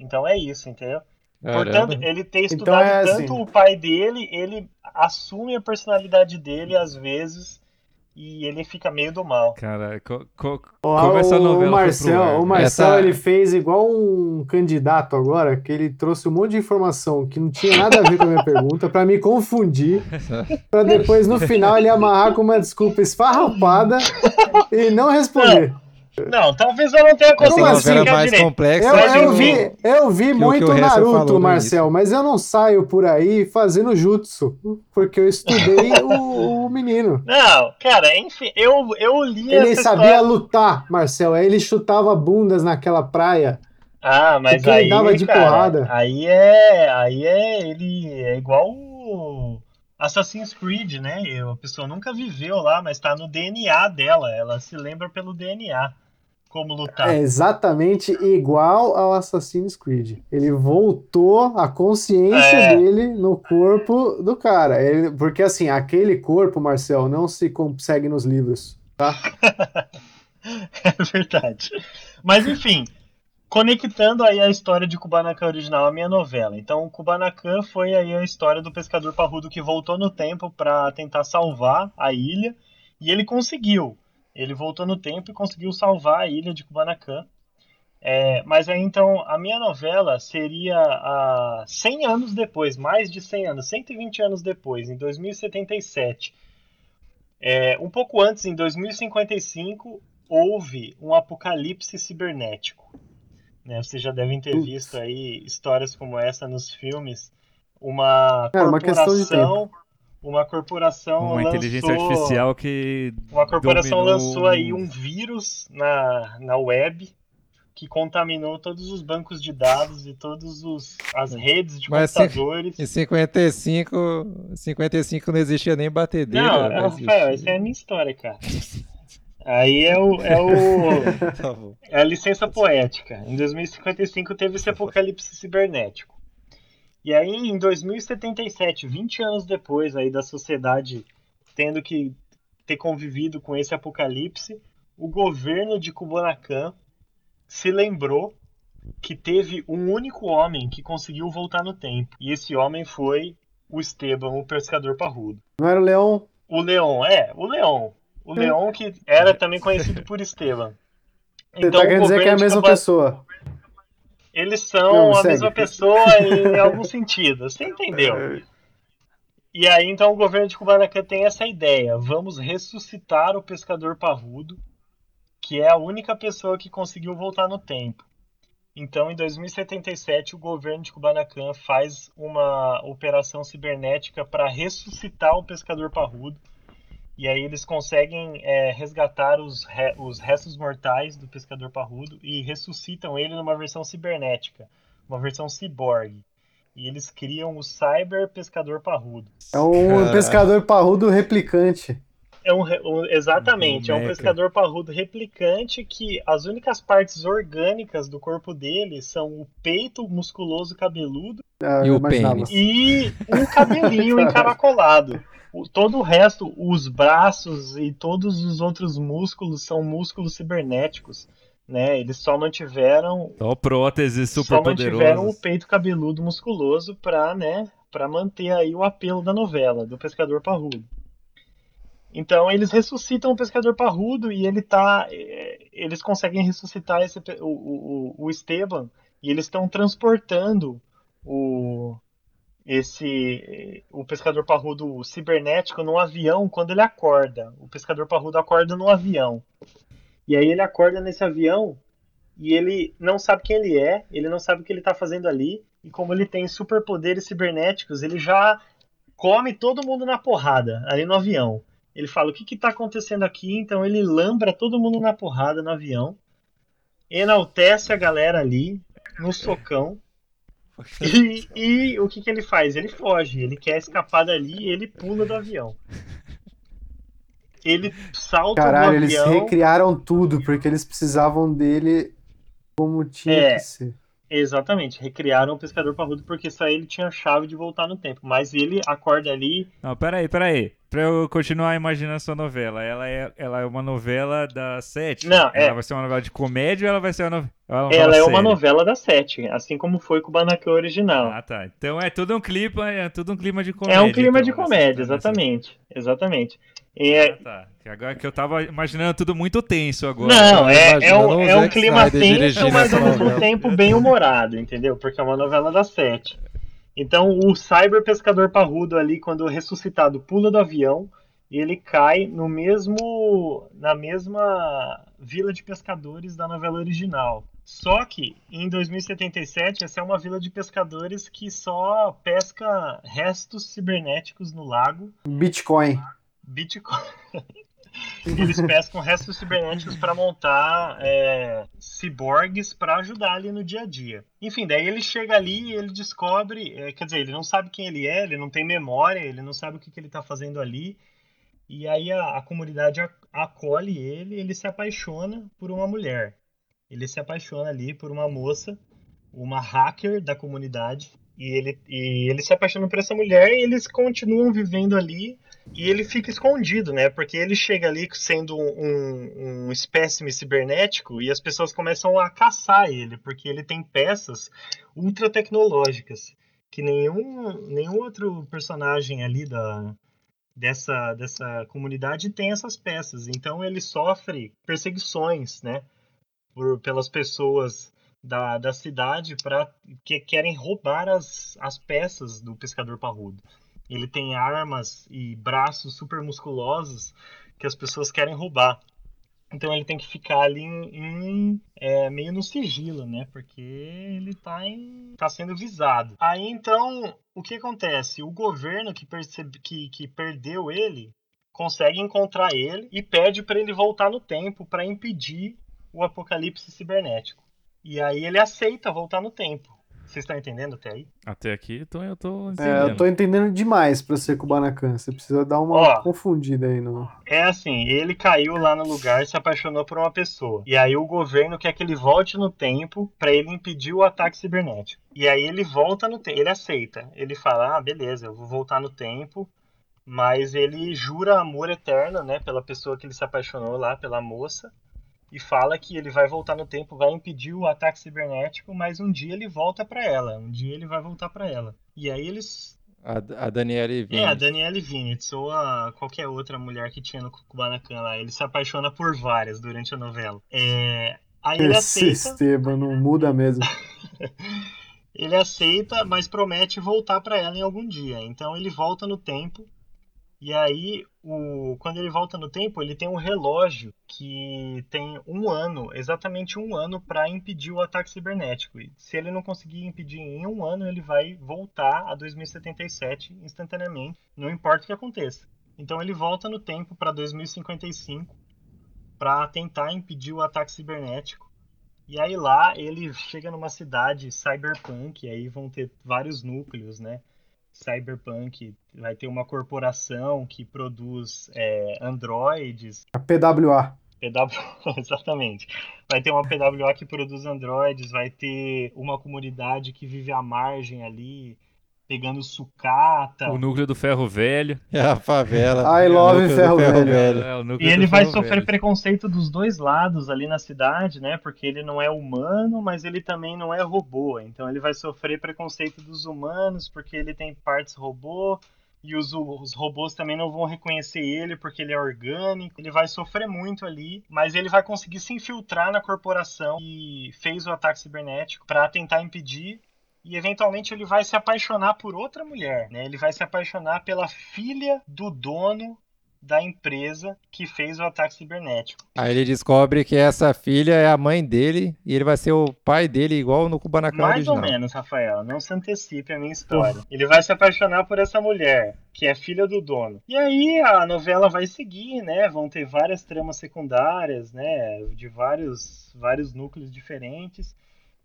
Então é isso, entendeu? Portanto, ele tem estudado então é assim. Tanto o pai dele, ele assume a personalidade dele às vezes e ele fica meio do mal. Cara, co- co- oh, como essa novela. O Marcel, o Marcel essa... ele fez igual um candidato agora, que ele trouxe um monte de informação que não tinha nada a ver com a minha pergunta, pra me confundir, pra depois no final ele amarrar com uma desculpa esfarrapada e não responder. Não. Não, talvez eu não tenha conseguido explicar mais direito. Complexa, eu, eu vi, eu vi muito o Naruto, Marcel, mas eu não saio por aí fazendo jutsu, porque eu estudei o, o menino. Não, cara, enfim, eu, eu li ele essa sabia história. Lutar, Marcel, aí ele chutava bundas naquela praia. Ah, mas aí, dava de cara, porrada. aí é, aí é, ele é igual o Assassin's Creed, né? A pessoa nunca viveu lá, mas tá no D N A dela, ela se lembra pelo D N A. Como lutar. É exatamente igual ao Assassin's Creed. Ele voltou a consciência é. dele no corpo do cara. Ele, porque assim, aquele corpo, Marcel, não se consegue nos livros, tá? É verdade. Mas enfim, conectando aí a história de Cubanacan original à minha novela. Então, Cubanacan foi aí a história do pescador parrudo que voltou no tempo para tentar salvar a ilha e ele conseguiu. Ele voltou no tempo e conseguiu salvar a ilha de Cubanacan. É, mas aí, então, a minha novela seria a cem anos depois, mais de cem anos, cento e vinte anos depois, em dois mil e setenta e sete. É, um pouco antes, em dois mil e cinquenta e cinco, houve um apocalipse cibernético. Né, vocês já devem ter visto aí histórias como essa nos filmes. Uma é, corporação... Uma Uma corporação uma lançou... inteligência artificial que Uma corporação dominou... lançou aí um vírus na, na web que contaminou todos os bancos de dados e todas as redes de mas computadores. Em cinquenta e cinco, cinquenta e cinco não existia nem batedeira. Não, não Rafael, essa é a minha história, cara. Aí é o... É, o, é a licença poética. Em dois mil e cinquenta e cinco teve esse apocalipse cibernético. E aí, em dois mil e setenta e sete, vinte anos depois aí da sociedade tendo que ter convivido com esse apocalipse, o governo de Cubanacan se lembrou que teve um único homem que conseguiu voltar no tempo. E esse homem foi o Esteban, o pescador parrudo. Não era o Leon? O Leon, é, o Leon. O Leon que era também conhecido por Esteban. Então, você tá querendo dizer que é a mesma Cuba... pessoa? Eles são Não, a segue. mesma pessoa em algum sentido, você entendeu? E aí, então, o governo de Cubanacan tem essa ideia. Vamos ressuscitar o pescador parrudo, que é a única pessoa que conseguiu voltar no tempo. Então, em dois mil e setenta e sete, o governo de Cubanacan faz uma operação cibernética para ressuscitar o pescador parrudo. E aí eles conseguem é, resgatar os, re- os restos mortais do pescador parrudo e ressuscitam ele numa versão cibernética, uma versão ciborgue. E eles criam o cyber pescador parrudo. É um ah. pescador parrudo replicante. É um, um, exatamente, um é um pescador parrudo replicante que as únicas partes orgânicas do corpo dele são o peito musculoso cabeludo ah, e, o pênis. E um cabelinho encaracolado. Todo o resto, os braços e todos os outros músculos são músculos cibernéticos, né? Eles só mantiveram... Só próteses super poderosas. Só mantiveram o peito cabeludo musculoso para, né, para manter aí o apelo da novela, do pescador parrudo. Então, eles ressuscitam o pescador parrudo e ele tá... Eles conseguem ressuscitar esse, o, o, o Esteban e eles estão transportando o... Esse, o pescador parrudo cibernético num avião quando ele acorda. O pescador parrudo acorda num avião. E aí ele acorda nesse avião e ele não sabe quem ele é, ele não sabe o que ele tá fazendo ali. E como ele tem superpoderes cibernéticos, ele já come todo mundo na porrada ali no avião. Ele fala o que que tá acontecendo aqui, então ele lambra todo mundo na porrada no avião, enaltece a galera ali no socão. E, e o que, que ele faz? Ele foge, ele quer escapar dali e ele pula do avião. Ele salta Caralho, do avião. Caralho, eles recriaram tudo, porque eles precisavam dele como tinha é, que ser. Exatamente, recriaram o pescador parrudo porque só ele tinha a chave de voltar no tempo. Mas ele acorda ali... Não, peraí, peraí. pra eu continuar imaginando a sua novela, ela é, ela é uma novela da Sete? Não, ela é... vai ser uma novela de comédia ou ela vai ser uma novela... Ela, ela é série? Uma novela da Sete, assim como foi com o Cubanacan original. Ah, tá. Então é tudo um clima, é tudo um clima de comédia. É um clima então, de comédia, assim, exatamente. Exatamente. E ah, tá. Agora que eu tava imaginando tudo muito tenso agora. Não, é, é, um, é um clima tenso, mas ao mesmo tempo bem humorado, entendeu? Porque é uma novela da Sete. Então o cyber pescador parrudo ali, quando ressuscitado, pula do avião e ele cai no mesmo, na mesma vila de pescadores da novela original. Só que em dois mil e setenta e sete essa é uma vila de pescadores que só pesca restos cibernéticos no lago. Bitcoin. Bitcoin. Eles pescam restos cibernéticos para montar é, ciborgues para ajudar ali no dia a dia. Enfim, daí ele chega ali e ele descobre, é, quer dizer, ele não sabe quem ele é, ele não tem memória, ele não sabe o que, que ele tá fazendo ali. E aí a, a comunidade acolhe ele, ele se apaixona por uma mulher. Ele se apaixona ali por uma moça, uma hacker da comunidade. E ele, e ele se apaixona por essa mulher e eles continuam vivendo ali. E ele fica escondido, né? Porque ele chega ali sendo um, um espécime cibernético e as pessoas começam a caçar ele, porque ele tem peças ultra tecnológicas que nenhum, nenhum outro personagem ali da, dessa, dessa comunidade tem essas peças. Então ele sofre perseguições, né? Por, pelas pessoas da, da cidade pra, que querem roubar as, as peças do pescador parrudo. Ele tem armas e braços super musculosos que as pessoas querem roubar. Então ele tem que ficar ali em, em, é, meio no sigilo, né? Porque ele tá, em, tá sendo visado. Aí então, o que acontece? O governo que, percebe, que, que perdeu ele consegue encontrar ele e pede para ele voltar no tempo para impedir o apocalipse cibernético. E aí ele aceita voltar no tempo. Vocês estão entendendo até aí? Até aqui então eu tô entendendo. É, eu tô entendendo demais pra ser Cubanacan. Você precisa dar uma Ó, confundida aí. No... É assim, ele caiu lá no lugar e se apaixonou por uma pessoa. E aí o governo quer que ele volte no tempo pra ele impedir o ataque cibernético. E aí ele volta no tempo, ele aceita. Ele fala, ah, beleza, eu vou voltar no tempo. Mas ele jura amor eterno, né, pela pessoa que ele se apaixonou lá, pela moça. E fala que ele vai voltar no tempo, vai impedir o ataque cibernético, mas um dia ele volta pra ela. Um dia ele vai voltar pra ela. E aí eles... A, a Daniele Vinitz. É, a Daniele Vinitz, ou a qualquer outra mulher que tinha no Cubanacan lá. Ele se apaixona por várias durante a novela. É... Aí ele aceita... Esse Esteban não muda mesmo. Ele aceita, mas promete voltar pra ela em algum dia. Então ele volta no tempo. E aí, o... quando ele volta no tempo, ele tem um relógio que tem um ano, exatamente um ano, para impedir o ataque cibernético. E se ele não conseguir impedir em um ano, ele vai voltar a dois mil e setenta e sete instantaneamente, não importa o que aconteça. Então ele volta no tempo para dois mil e cinquenta e cinco para tentar impedir o ataque cibernético. E aí lá ele chega numa cidade cyberpunk, e aí vão ter vários núcleos, né? Cyberpunk, vai ter uma corporação que produz é, androides. A P W A. P W A, exatamente. Vai ter uma P W A que produz androides, vai ter uma comunidade que vive à margem ali, pegando sucata. O núcleo do ferro velho. É a favela. I love ferro, ferro velho. velho. É, o e ele vai sofrer velho. preconceito dos dois lados ali na cidade, né? Porque ele não é humano, mas ele também não é robô. Então ele vai sofrer preconceito dos humanos, porque ele tem partes robô. E os, os robôs também não vão reconhecer ele, porque ele é orgânico. Ele vai sofrer muito ali, mas ele vai conseguir se infiltrar na corporação que fez o ataque cibernético para tentar impedir. E eventualmente ele vai se apaixonar por outra mulher, né? Ele vai se apaixonar pela filha do dono da empresa que fez o ataque cibernético. Aí ele descobre que essa filha é a mãe dele e ele vai ser o pai dele, igual no Cubanacan Mais original. Mais ou menos, Rafael, não se antecipe a minha história. Uf. Ele vai se apaixonar por essa mulher, que é filha do dono. E aí a novela vai seguir, né? Vão ter várias tramas secundárias, né? De vários, vários núcleos diferentes.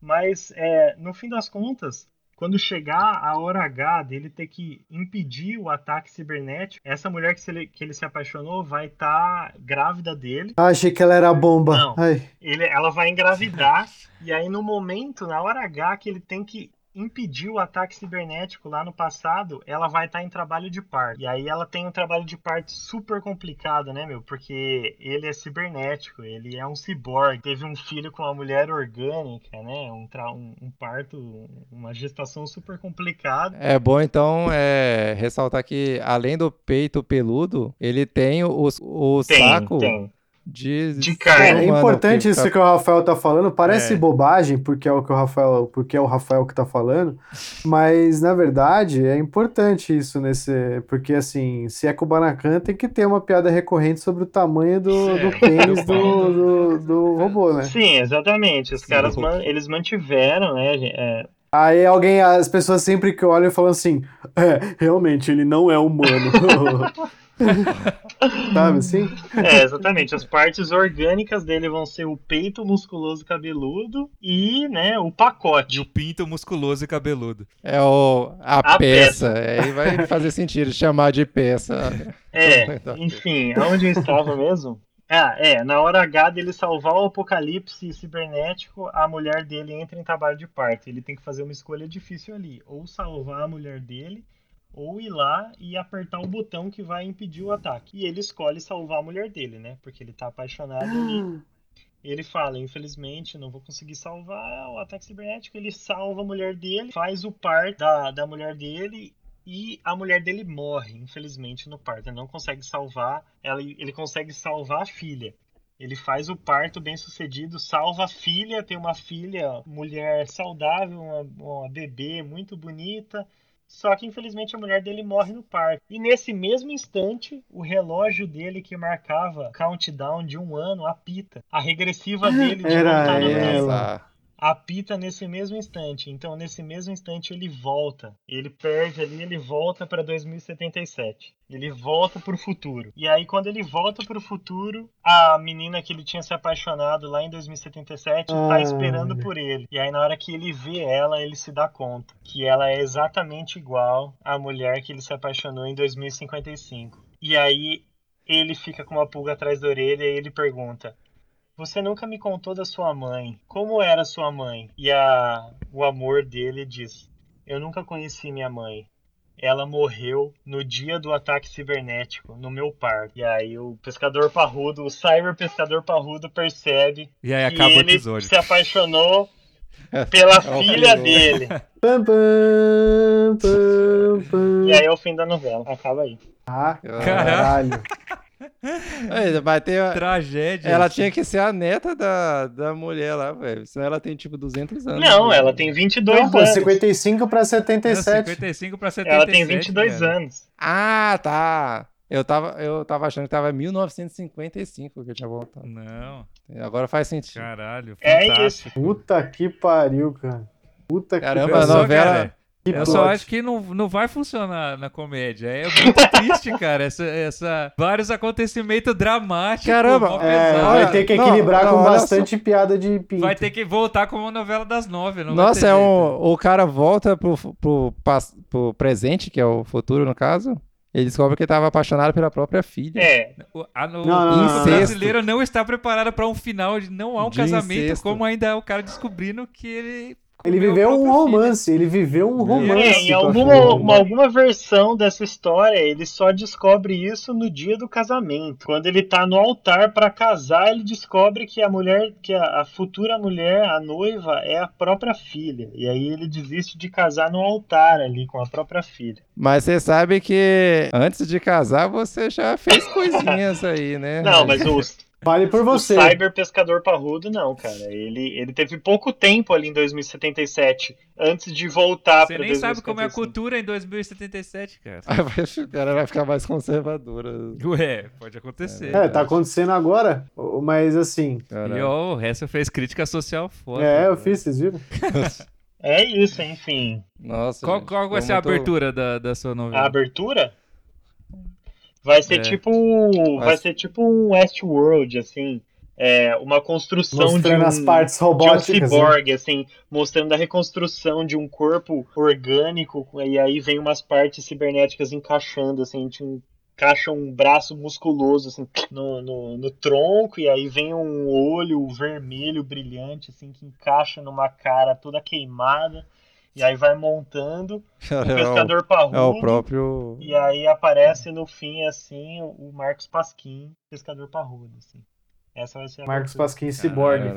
Mas, é, no fim das contas, quando chegar a hora H dele ter que impedir o ataque cibernético, essa mulher que, se, que ele se apaixonou vai estar tá grávida dele. Ah, achei que ela era a bomba. Não, ele, ela vai engravidar e aí no momento, na hora H, que ele tem que impediu o ataque cibernético lá no passado, ela vai estar em trabalho de parto. E aí ela tem um trabalho de parto super complicado, né, meu? Porque ele é cibernético, ele é um ciborgue, teve um filho com uma mulher orgânica, né? Um, tra... um parto, uma gestação super complicada. É bom, então, é, ressaltar que, além do peito peludo, ele tem o, o tem, saco... Tem. De, de cara. É importante que isso tá... que o Rafael tá falando, parece é. bobagem, porque é o que o Rafael, porque é o Rafael que tá falando, mas na verdade é importante isso nesse, porque assim, se é Cubanacan, tem que ter uma piada recorrente sobre o tamanho do, do pênis do, do, do robô, né? Sim, exatamente. Os Sim, caras, man, eles mantiveram, né, é... Aí alguém, as pessoas sempre que olham falam assim, é, realmente, ele não é humano. Sabe assim? É, exatamente. As partes orgânicas dele vão ser o peito musculoso e cabeludo e, né, o pacote. E o pinto musculoso e cabeludo. É o, a, a peça. peça. Aí vai fazer sentido chamar de peça. É, enfim, aonde eu estava mesmo? Ah, é, na hora H dele salvar o apocalipse cibernético, a mulher dele entra em trabalho de parto. Ele tem que fazer uma escolha difícil ali. Ou salvar a mulher dele, ou ir lá e apertar o botão que vai impedir o ataque. E ele escolhe salvar a mulher dele, né? Porque ele tá apaixonado e ele fala, infelizmente, não vou conseguir salvar o ataque cibernético. Ele salva a mulher dele, faz o parto da, da mulher dele... E a mulher dele morre, infelizmente, no parto. Ele não consegue salvar, ela, ele consegue salvar a filha. Ele faz o parto bem-sucedido, salva a filha, tem uma filha, mulher saudável, uma, uma bebê muito bonita. Só que, infelizmente, a mulher dele morre no parto. E nesse mesmo instante, o relógio dele que marcava countdown de um ano apita. A regressiva dele de Era ela... Tempo. Apita nesse mesmo instante. Então, nesse mesmo instante, ele volta. Ele perde ali, ele volta para dois mil e setenta e sete. Ele volta pro futuro. E aí, quando ele volta pro futuro, a menina que ele tinha se apaixonado lá em dois mil e setenta e sete ah. tá esperando por ele. E aí, na hora que ele vê ela, ele se dá conta que ela é exatamente igual à mulher que ele se apaixonou em dois mil e cinquenta e cinco. E aí, ele fica com uma pulga atrás da orelha e ele pergunta... Você nunca me contou da sua mãe. Como era sua mãe? E a, o amor dele diz... Eu nunca conheci minha mãe. Ela morreu no dia do ataque cibernético, no meu parto. E aí o pescador parrudo, o cyber pescador parrudo percebe... E aí acaba o episódio. Ele se apaixonou pela filha dele. Pum, pum, pum, pum. E aí é o fim da novela. Acaba aí. Ah, caralho. Mas tem uma... Tragédia. Ela tinha que ser a neta da, da mulher lá, velho. Senão ela tem tipo duzentos anos. Não, né? Ela tem vinte e dois não, pô, anos. cinquenta e cinco pra setenta e sete. Não, cinquenta e cinco pra setenta e sete. Ela tem vinte e dois velho. Anos. Ah, tá. Eu tava, eu tava achando que tava mil novecentos e cinquenta e cinco que eu tinha voltado. Não. Agora faz sentido. Caralho, fantástico. É isso. Puta que pariu, cara. Puta que pariu. Caramba, a novela. Cara. Que eu plot. Só acho que não, não vai funcionar na comédia. É muito triste, cara. Essa, essa... Vários acontecimentos dramáticos. Caramba, é, vai ter que equilibrar não, não, com não, bastante só... piada de pinto. Vai ter que voltar com uma novela das nove. Não Nossa, vai ter é um... o cara volta pro, pro, pro presente, que é o futuro, no caso. Ele descobre que estava apaixonado pela própria filha. É. O, a, no, não, o brasileiro não está preparado para um final de não há um de casamento, incesto. Como ainda é o cara descobrindo que ele... Ele viveu um romance, filho. ele viveu um romance. É, em alguma, uma, alguma versão dessa história, ele só descobre isso no dia do casamento. Quando ele tá no altar pra casar, ele descobre que a mulher, que a, a futura mulher, a noiva, é a própria filha. E aí ele desiste de casar no altar ali com a própria filha. Mas você sabe que antes de casar, você já fez coisinhas aí, né? Não, mas os... Vale por você. O cyber pescador parrudo, não, cara. Ele, ele teve pouco tempo ali em dois mil e setenta e sete, antes de voltar para dois mil e setenta e sete. Você nem sabe como é a cultura em dois mil e setenta e sete, cara. O cara vai ficar mais conservadora. Ué, pode acontecer. É, é tá acontecendo agora, mas assim... Caramba. E ó, o resto fez crítica social foda. É, cara. Eu fiz, vocês viram? É isso, enfim. Nossa, qual, qual vai ser a abertura da, da sua novela? A abertura? Vai ser, é. tipo, vai... vai ser tipo um Westworld, assim, é, uma construção mostrando de um, as partes robóticas, de um ciborgue, né? Assim, mostrando a reconstrução de um corpo orgânico, e aí vem umas partes cibernéticas encaixando, assim, a gente encaixa um braço musculoso, assim, no, no, no tronco, e aí vem um olho vermelho brilhante, assim, que encaixa numa cara toda queimada. E aí vai montando o pescador parrudo. É o próprio... E aí aparece no fim, assim, o Marcos Pasquim, pescador parrudo, assim. Essa vai ser a Marcos Pasquim Ciborgue.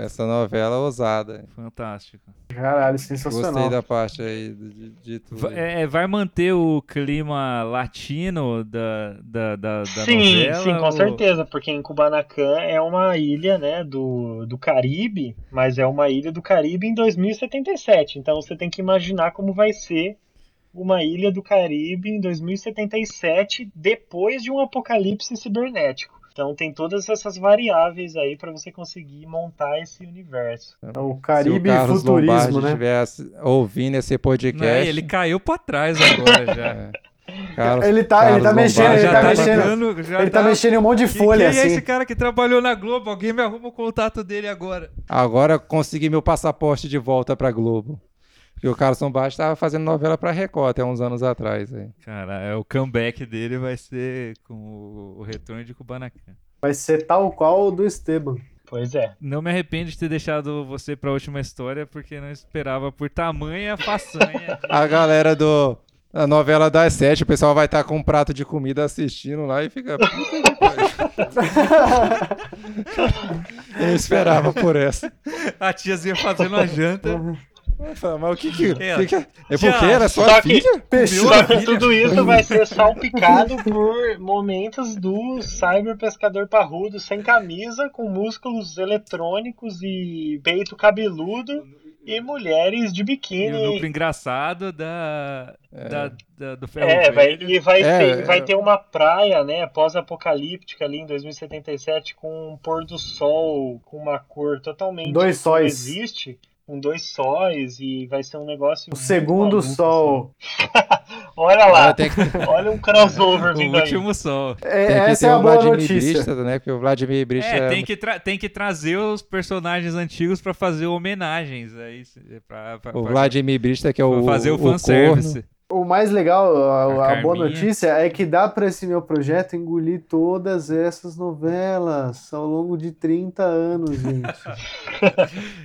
Essa novela ousada. Fantástica. Caralho, sensacional. Gostei da parte aí de, de tudo. É, vai manter o clima latino da, da, da, da sim, novela? Sim, sim, com ou... certeza. Porque em Cubanacan é uma ilha, né, do, do Caribe, mas é uma ilha do Caribe em dois mil e setenta e sete. Então você tem que imaginar como vai ser uma ilha do Caribe em dois mil e setenta e sete, depois de um apocalipse cibernético. Então tem todas essas variáveis aí para você conseguir montar esse universo. Então, o Caribe e futurismo, Lombardi, né? Se o Carlos Lombardi estiver ouvindo esse podcast... Não, ele caiu para trás agora já. Carlos, ele tá, ele tá mexendo, ele tá, tá mexendo, tocando, ele tá... tá mexendo em um monte de folha. E assim, é esse cara que trabalhou na Globo? Alguém me arruma o contato dele agora. Agora eu consegui meu passaporte de volta para Globo. E o Carlos Lombardi estava fazendo novela para Record até uns anos atrás. Aí. Cara, é, o comeback dele vai ser com o, o retorno de Cubanacan. Vai ser tal qual o do Esteban. Pois é. Não me arrependo de ter deixado você para a última história, porque não esperava por tamanha façanha. De... A galera do a novela das sete, o pessoal vai estar tá com um prato de comida assistindo lá e fica... Eu esperava por essa. A tiazinha fazendo a janta... Nossa, mas o que que... É, que, que é? É porque era só, só a filha? Que, só que tudo isso vai ser salpicado por momentos do cyber pescador parrudo sem camisa, com músculos eletrônicos e peito cabeludo e mulheres de biquíni. E o núcleo engraçado da... É. Da, da, do ferro. É, vai, e vai, é, ter, é. vai ter uma praia, né, pós-apocalíptica ali em dois mil e setenta e sete com um pôr do sol com uma cor totalmente... Dois sóis. Existe... com dois sóis, e vai ser um negócio... O segundo maluco, sol. Assim. Olha lá, que... olha um crossover vindo aí. O último sol. É, tem que essa é a boa notícia. Brista, né? Porque o Vladimir Brista... É, é... Tem, que tra- tem que trazer os personagens antigos pra fazer homenagens. Aí, pra, pra, o pra... Vladimir Brista, que é o fazer o, o fanservice. Corno. O mais legal, a, a, a boa notícia, é que dá pra esse meu projeto engolir todas essas novelas ao longo de trinta anos, gente.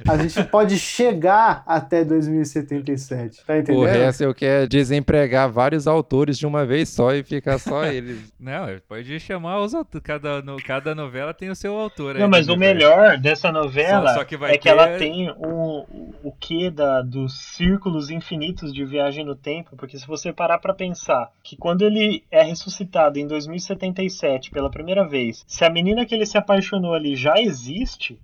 A gente pode chegar até dois mil e setenta e sete, tá entendendo? O Hessel quer desempregar vários autores de uma vez só e ficar só eles. Não, pode chamar os autores, cada, no, cada novela tem o seu autor. Não, mas o melhor dessa novela só, só que vai é ter... que ela tem o, o quê da, dos círculos infinitos de viagem no tempo, porque se você parar pra pensar que quando ele é ressuscitado em dois mil e setenta e sete pela primeira vez, se a menina que ele se apaixonou ali já existe,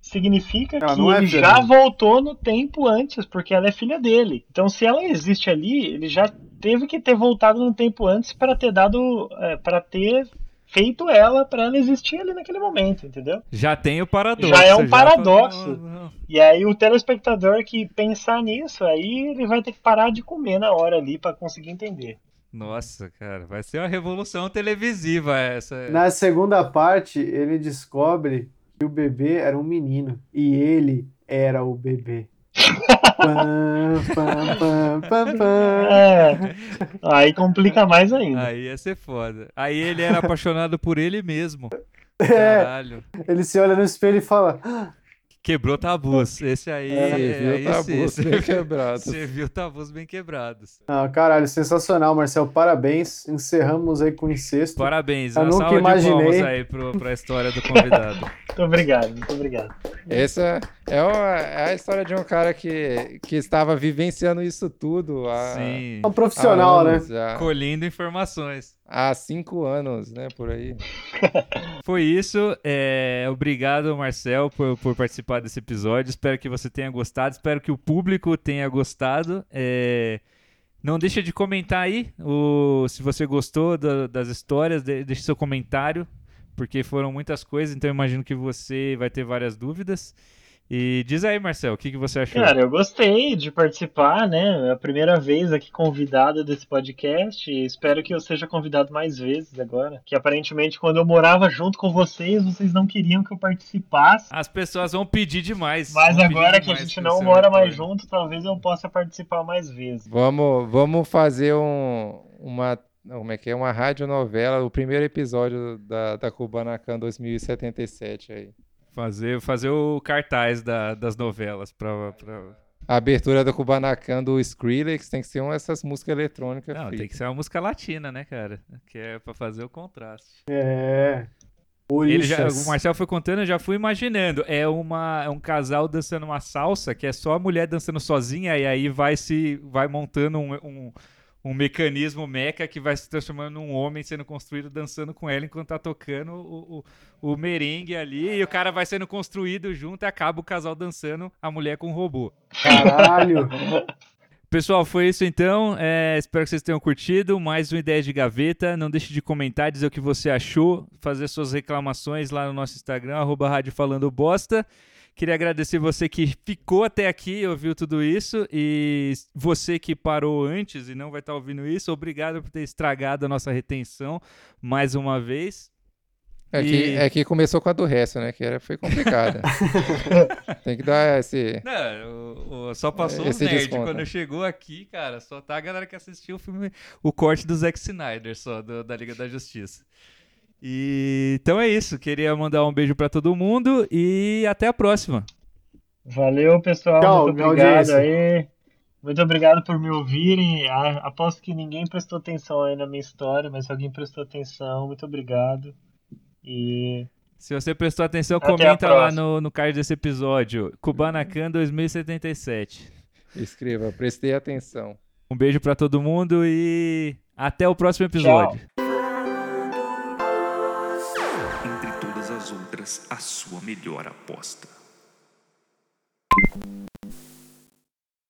significa ela que é ele já voltou no tempo antes, porque ela é filha dele. Então se ela existe ali, ele já teve que ter voltado no tempo antes pra ter dado, é, pra ter feito ela, pra ela existir ali naquele momento, entendeu? Já tem o paradoxo. Já é um já paradoxo. Tô... E aí o telespectador que pensar nisso, aí ele vai ter que parar de comer na hora ali pra conseguir entender. Nossa, cara, vai ser uma revolução televisiva essa. Na segunda parte, ele descobre que o bebê era um menino e ele era o bebê. Pam, pam, pam, pam, pam. É. Aí complica mais ainda. Aí ia ser foda. Aí ele era apaixonado por ele mesmo. Caralho. É. Ele se olha no espelho e fala... Quebrou tabus. Esse aí... É, é, viu é tabus esse. Bem quebrados. Você viu tabus bem quebrados. Ah, caralho, sensacional, Marcel. Parabéns. Encerramos aí com o incesto. Parabéns. Eu nunca imaginei. Aí pro, pra história do convidado. Muito obrigado, muito obrigado. Essa é, uma, é a história de um cara que, que estava vivenciando isso tudo. Há, Sim. É um profissional, anos, né? Já. Colhendo informações. Há cinco anos, né, por aí. Foi isso. É... Obrigado, Marcel, por, por participar desse episódio. Espero que você tenha gostado. Espero que o público tenha gostado. É... Não deixa de comentar aí o... se você gostou da, das histórias. De, deixe seu comentário, porque foram muitas coisas. Então, eu imagino que você vai ter várias dúvidas. E diz aí, Marcel, o que, que você achou? Cara, eu gostei de participar, né? É a primeira vez aqui convidado desse podcast. E espero que eu seja convidado mais vezes agora. Que aparentemente, quando eu morava junto com vocês, vocês não queriam que eu participasse. As pessoas vão pedir demais. Mas vão agora que a gente não mora mais junto, talvez eu possa participar mais vezes. Vamos, vamos fazer um, uma... Como é que é? Uma radionovela, o primeiro episódio da, da Cubanacan dois mil e setenta e sete aí. Fazer, fazer o cartaz da, das novelas para A abertura do Cubanacan do Skrillex tem que ser uma dessas músicas eletrônicas. Não, frita. Tem que ser uma música latina, né, cara? Que é pra fazer o contraste. É. Ele já, o Marcel foi contando, eu já fui imaginando. É, uma, é um casal dançando uma salsa, que é só a mulher dançando sozinha, e aí vai se vai montando um, um, um mecanismo meca que vai se transformando num homem sendo construído dançando com ela enquanto tá tocando o, o, o merengue ali, e o cara vai sendo construído junto e acaba o casal dançando a mulher com o robô. Caralho! Pessoal, foi isso então, é, espero que vocês tenham curtido, mais uma Ideia de Gaveta, não deixe de comentar, dizer o que você achou, fazer suas reclamações lá no nosso Instagram, arroba Rádio Falando Bosta. Queria agradecer você que ficou até aqui e ouviu tudo isso, e você que parou antes e não vai estar ouvindo isso, obrigado por ter estragado a nossa retenção mais uma vez. É, e... que, é que começou com a do resto, né? Que era, foi complicada. Tem que dar esse... Não, o, o, só passou esse o nerd. Desconto. Quando chegou aqui, cara, só tá a galera que assistiu o filme, o corte do Zack Snyder, só, do, da Liga da Justiça. E, então é isso. Queria mandar um beijo pra todo mundo e até a próxima. Valeu, pessoal. Tchau, muito obrigado aí. Muito obrigado por me ouvirem. Aposto que ninguém prestou atenção aí na minha história, mas se alguém prestou atenção, muito obrigado. E... se você prestou atenção, até comenta lá no, no card desse episódio. Cubanacan dois mil e setenta e sete. Escreva, prestei atenção. Um beijo pra todo mundo e até o próximo episódio. Tchau. Entre todas as outras, a sua melhor aposta.